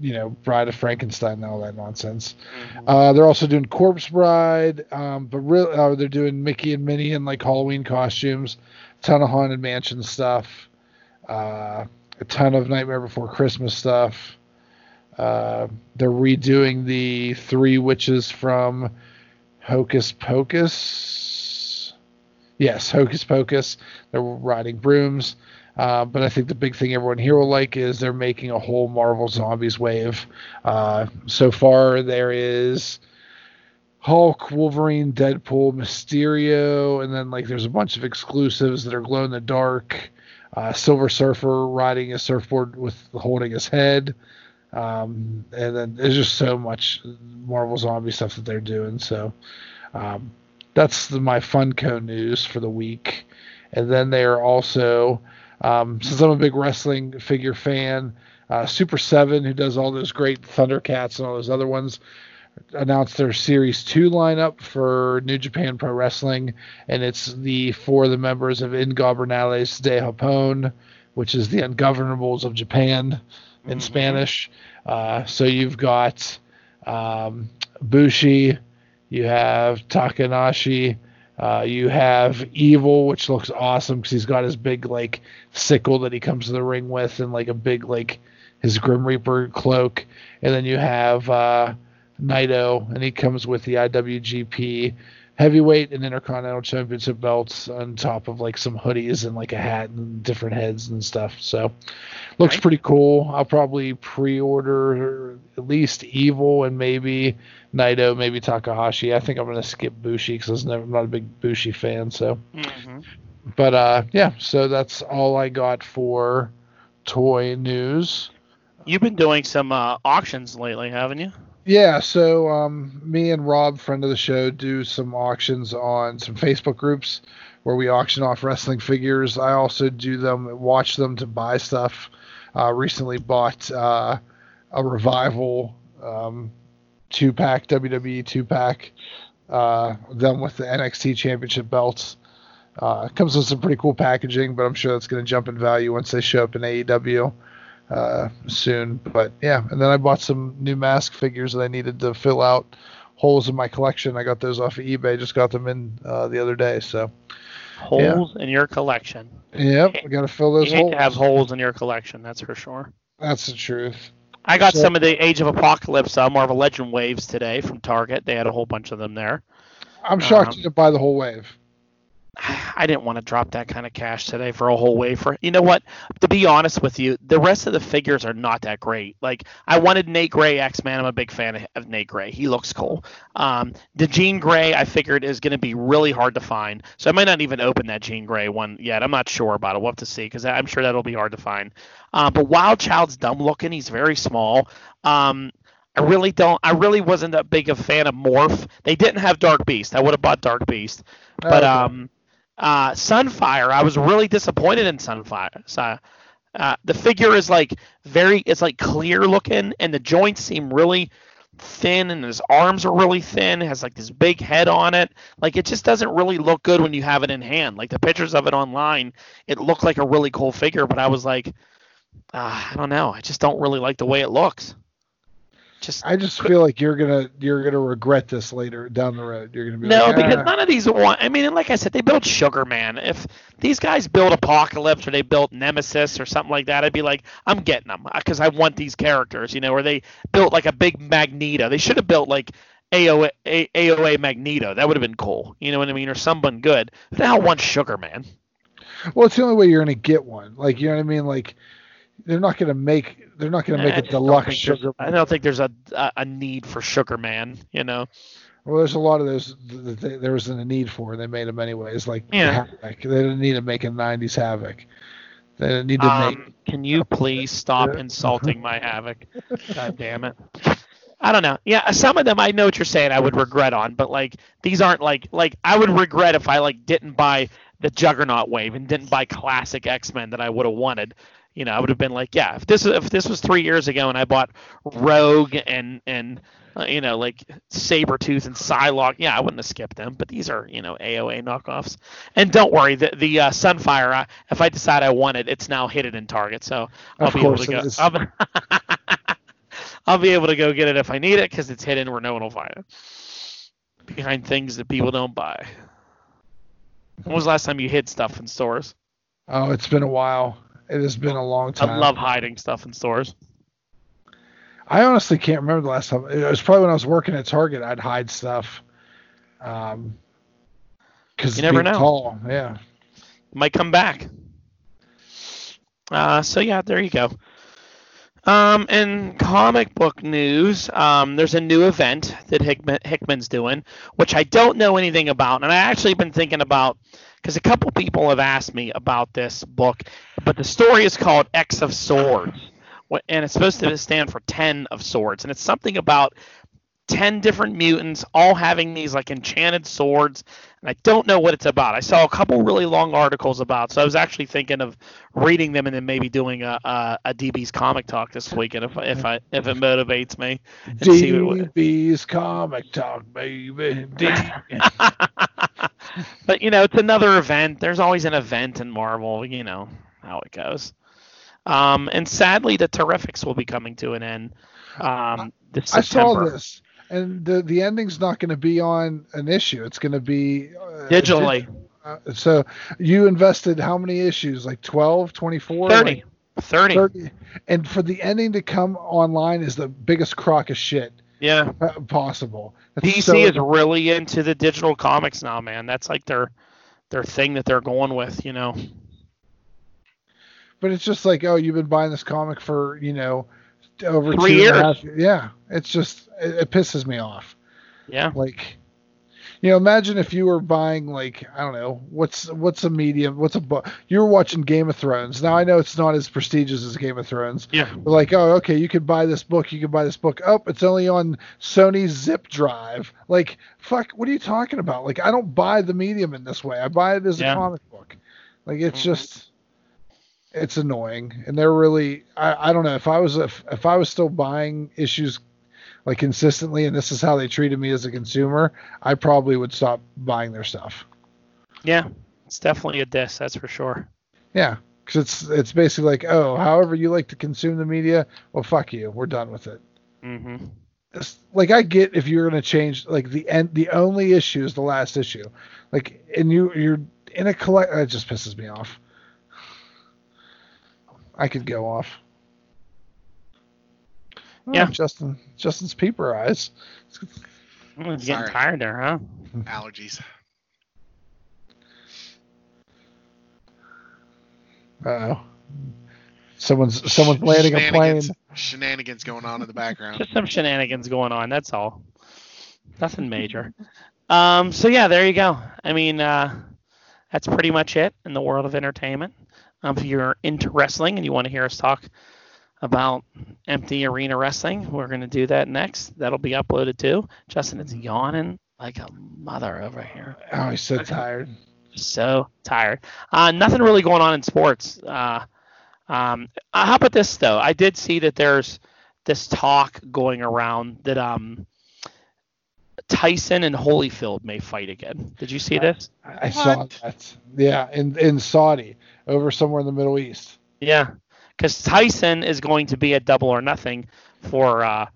you know, Bride of Frankenstein and all that nonsense. Mm-hmm. Uh, they're also doing Corpse Bride, um, but really, uh, they're doing Mickey and Minnie in like Halloween costumes, a ton of Haunted Mansion stuff, uh, a ton of Nightmare Before Christmas stuff. Uh, they're redoing the three witches from Hocus Pocus. Yes, Hocus Pocus. They're riding brooms. Uh, but I think the big thing everyone here will like is they're making a whole Marvel Zombies wave. Uh, so far, there is Hulk, Wolverine, Deadpool, Mysterio, and then like there's a bunch of exclusives that are glow in the dark. Uh, Silver Surfer riding a surfboard with holding his head, um, and then there's just so much Marvel Zombie stuff that they're doing. So um, that's the, my Funko news for the week. And then they are also, um, since I'm a big wrestling figure fan, uh, Super seven, who does all those great Thundercats and all those other ones, announced their Series two lineup for New Japan Pro Wrestling, and it's the for the members of Ingobernables de Japón, which is the Ungovernables of Japan in mm-hmm. Spanish. Uh, so you've got um, Bushi, you have Takanashi, uh, you have Evil, which looks awesome because he's got his big like sickle that he comes to the ring with, and like a big like his Grim Reaper cloak, and then you have uh, Naito, and he comes with the I W G P heavyweight and intercontinental championship belts on top of like some hoodies and like a hat and different heads and stuff. So looks pretty cool. I'll probably pre-order at least Evil and maybe Naito, maybe Takahashi. I think I'm going to skip Bushi because I'm not a big Bushi fan. So, mm-hmm. but uh, yeah, so that's all I got for toy news. You've been doing some uh, auctions lately, haven't you? Yeah, so um, me and Rob, friend of the show, do some auctions on some Facebook groups where we auction off wrestling figures. I also do them, watch them to buy stuff. Uh, recently bought uh, a Revival um, two-pack, W W E two-pack, uh, them with the N X T Championship belts. Uh, it comes with some pretty cool packaging, but I'm sure that's going to jump in value once they show up in A E W. Uh, soon, but yeah, and then I bought some new mask figures that I needed to fill out holes in my collection. I got those off of eBay, just got them in uh, the other day. So holes yeah. in your collection. Yep, we got to fill those. You hate holes. To have holes in your collection, that's for sure. That's the truth. I got so, some of the Age of Apocalypse uh, Marvel Legend waves today from Target. They had a whole bunch of them there. I'm shocked um, you didn't buy the whole wave. I didn't want to drop that kind of cash today for a whole wafer. You know what? To be honest with you, the rest of the figures are not that great. Like, I wanted Nate Gray X-Man. I'm a big fan of Nate Gray. He looks cool. Um, the Jean Grey, I figured, is going to be really hard to find. So I might not even open that Jean Grey one yet. I'm not sure about it. We'll have to see, because I'm sure that'll be hard to find. Uh, but Wild Child's dumb looking. He's very small. Um, I really don't. I really wasn't that big a fan of Morph. They didn't have Dark Beast. I would have bought Dark Beast. Oh, but, okay. um... Uh, Sunfire, I was really disappointed in Sunfire. So, uh, the figure is like very, it's like clear looking, and the joints seem really thin, and his arms are really thin. It has like this big head on it. Like, it just doesn't really look good when you have it in hand. Like, the pictures of it online, it looked like a really cool figure, but I was like, uh, I don't know. I just don't really like the way it looks. Just, I just feel like you're gonna you're gonna regret this later down the road. You're gonna be no, like, because ah. none of these want. I mean, and like I said, they built Sugar Man. If these guys built Apocalypse or they built Nemesis or something like that, I'd be like, I'm getting them because I want these characters, you know. Or they built like a big Magneto. They should have built like A O A, A O A Magneto. That would have been cool, you know what I mean? Or someone good. Who the hell wants Sugar Man? Well, it's the only way you're gonna get one. Like, you know what I mean? Like, they're not gonna make. They're not going to make I a deluxe Sugar Man. I don't think there's a, a a need for Sugar Man, you know. Well, there's a lot of those that they, there wasn't a need for. They made them anyways. Like, yeah. Havoc. They didn't need to make a nineties Havoc. They didn't need to um, make. Can you please stop insulting my Havoc? God damn it. I don't know. Yeah, some of them I know what you're saying I would regret on, but like these aren't like like I would regret if I like didn't buy the Juggernaut wave and didn't buy classic X-Men that I would have wanted. You know, I would have been like, yeah, if this if this was three years ago and I bought Rogue and, and uh, you know, like Sabretooth and Psylocke, yeah, I wouldn't have skipped them. But these are, you know, A O A knockoffs. And don't worry, the, the uh, Sunfire, I, if I decide I want it, it's now hidden in Target. So I'll of be able to go. I'll be, I'll be able to go get it if I need it because it's hidden where no one will find it. Behind things that people don't buy. When was the last time you hid stuff in stores? Oh, it's been a while. It has been a long time. I love hiding stuff in stores. I honestly can't remember the last time. It was probably when I was working at Target. I'd hide stuff. Um, cause you never know. Tall. Yeah. It might come back. Uh, so yeah, there you go. Um, in comic book news, um, there's a new event that Hickman, Hickman's doing, which I don't know anything about. And I actually been thinking about, because a couple people have asked me about this book, but the story is called X of Swords, and it's supposed to stand for ten of Swords. And it's something about ten different mutants, all having these like enchanted swords, and I don't know what it's about. I saw a couple really long articles about, so I was actually thinking of reading them and then maybe doing a a, a D B's Comic Talk this weekend if if I if it motivates me. D B's Comic Talk, baby. But you know, it's another event. There's always an event in Marvel. You know how it goes. Um, and sadly, the Terrifics will be coming to an end. Um, this I September. saw this. And the the ending's not going to be on an issue. It's going to be uh, digitally. Uh, so you invested how many issues? Like twelve, twenty-four? thirty. Like thirty. thirty. And for the ending to come online is the biggest crock of shit yeah. possible. That's D C so is really into the digital comics now, man. That's like their their thing that they're going with, you know. But it's just like, oh, you've been buying this comic for, you know, over three years. And a half. Yeah. It's just, it, it pisses me off. Yeah. Like, you know, imagine if you were buying, like, I don't know, what's, what's a medium, what's a book. You were watching Game of Thrones. Now I know it's not as prestigious as Game of Thrones. Yeah. But like, oh, okay. You could buy this book. You could buy this book. Oh, it's only on Sony's zip drive. Like, fuck, what are you talking about? Like, I don't buy the medium in this way. I buy it as yeah. a comic book. Like, it's mm-hmm. just, it's annoying, and they're really, I, I don't know if I was, if, if I was still buying issues like consistently, and this is how they treated me as a consumer, I probably would stop buying their stuff. Yeah. It's definitely a diss. That's for sure. Yeah. Cause it's, it's basically like, oh, however you like to consume the media. Well, fuck you. We're done with it. Mm-hmm. It's, like, I get if you're going to change, like the end, the only issue is the last issue. Like, and you, you're in a collect, it just pisses me off. I could go off. Oh, yeah, Justin. Justin's peeper eyes. I'm getting tired there, huh? Allergies. Uh oh. Someone's someone's Sh- landing a plane. Shenanigans going on in the background. Just some shenanigans going on. That's all. Nothing major. um. So yeah, there you go. I mean, uh, that's pretty much it in the world of entertainment. Um, if you're into wrestling and you want to hear us talk about empty arena wrestling, we're going to do that next. That'll be uploaded too. Justin is yawning like a mother over here. Oh, he's so tired. So tired. Uh, nothing really going on in sports. Uh, um, how about this, though? I did see that there's this talk going around that um, Tyson and Holyfield may fight again. Did you see this? I, I saw that. Yeah, in, in Saudi. Over somewhere in the Middle East. Yeah, because Tyson is going to be at Double or Nothing for uh,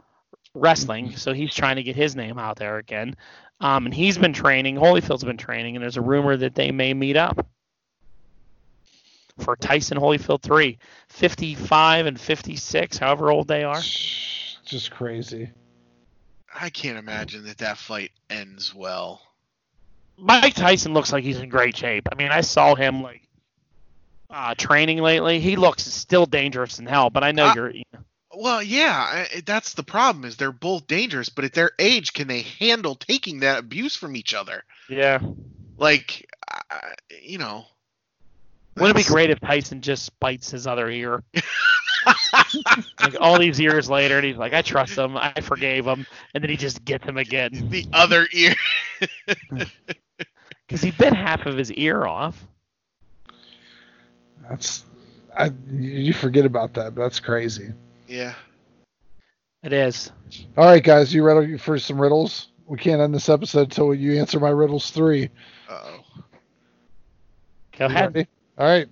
wrestling, so he's trying to get his name out there again. Um, and he's been training, Holyfield's been training, and there's a rumor that they may meet up for Tyson Holyfield three. fifty-five and fifty-six, however old they are. Just crazy. I can't imagine that that fight ends well. Mike Tyson looks like he's in great shape. I mean, I saw him, like, Uh, training lately. He looks still dangerous in hell, but I know uh, you're. You know. Well, yeah, I, that's the problem is they're both dangerous, but at their age, can they handle taking that abuse from each other? Yeah. Like, uh, you know. Wouldn't it be great if Tyson just bites his other ear? Like all these years later, and he's like, I trust him, I forgave him, and then he just gets him again. The other ear. Because he bit half of his ear off. That's, I, you forget about that, but that's crazy. Yeah. It is. All right, guys, you ready for some riddles? We can't end this episode until you answer my riddles three. Uh-oh. Go ahead. Ready? All right.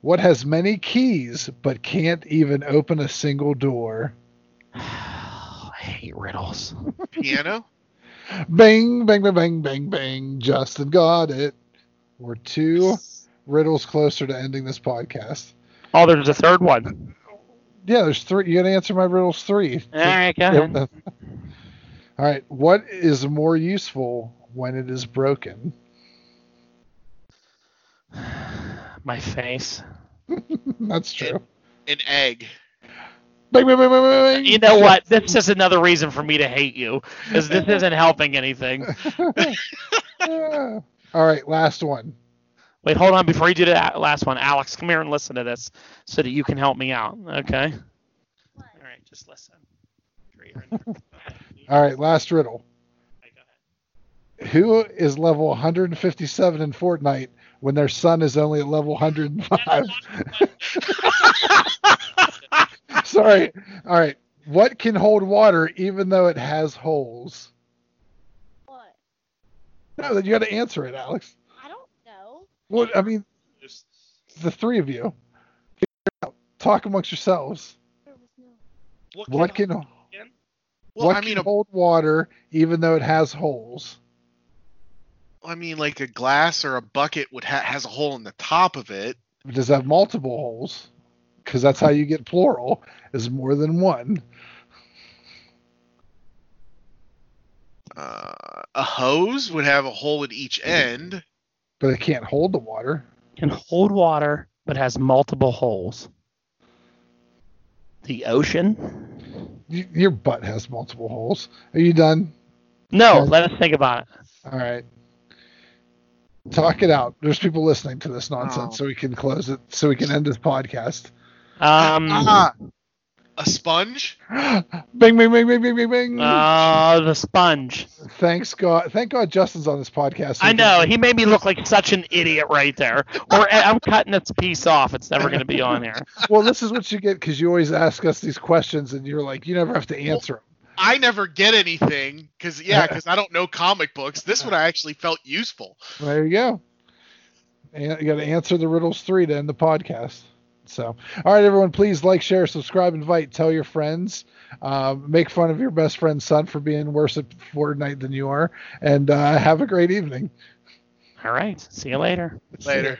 What has many keys but can't even open a single door? I hate riddles. Piano? Bing, bang, bang, bang, bang, bang. Justin got it. We're two riddles closer to ending this podcast. Oh, there's a third one. Yeah, there's three. You gotta answer my riddles three. All right, go ahead. All right, what is more useful when it is broken? My face. That's true. An, an egg. Bing, bing, bing, bing, bing. You know what? This is another reason for me to hate you, because this isn't helping anything. Yeah. All right, last one. Wait, hold on. Before you do that last one, Alex, come here and listen to this so that you can help me out. Okay? All right, just listen. All right, last riddle. Who is level one fifty-seven in Fortnite when their son is only at level one hundred five? Sorry. All right. What can hold water even though it has holes? What? No, then you got to answer it, Alex. I don't know. Well, I mean, just the three of you. Talk amongst yourselves. What can, what can, hold, well, what I mean, can hold water even though it has holes? I mean, like a glass or a bucket would ha- has a hole in the top of it. Does it have multiple holes? Because that's how you get plural, is more than one. Uh, a hose would have a hole at each end. But it can't hold the water. Can hold water, but has multiple holes. The ocean? Y- your butt has multiple holes. Are you done? No, okay. Let us think about it. All right. Talk it out. There's people listening to this nonsense, oh. so we can close it, so we can end this podcast. Um, ah, a sponge? Bing, bing, bing, bing, bing, bing, bing. Uh, the sponge. Thanks God. Thank God Justin's on this podcast. So I know. Can... He made me look like such an idiot right there. Or I'm cutting this piece off. It's never going to be on there. Well, this is what you get because you always ask us these questions and you're like, you never have to answer them. I never get anything because, yeah, because I don't know comic books. This one I actually felt useful. There you go. And you got to answer the riddles three to end the podcast. So, all right, everyone, please like, share, subscribe, invite, tell your friends. Uh, make fun of your best friend's son for being worse at Fortnite than you are. And uh, have a great evening. All right. See you later. Later.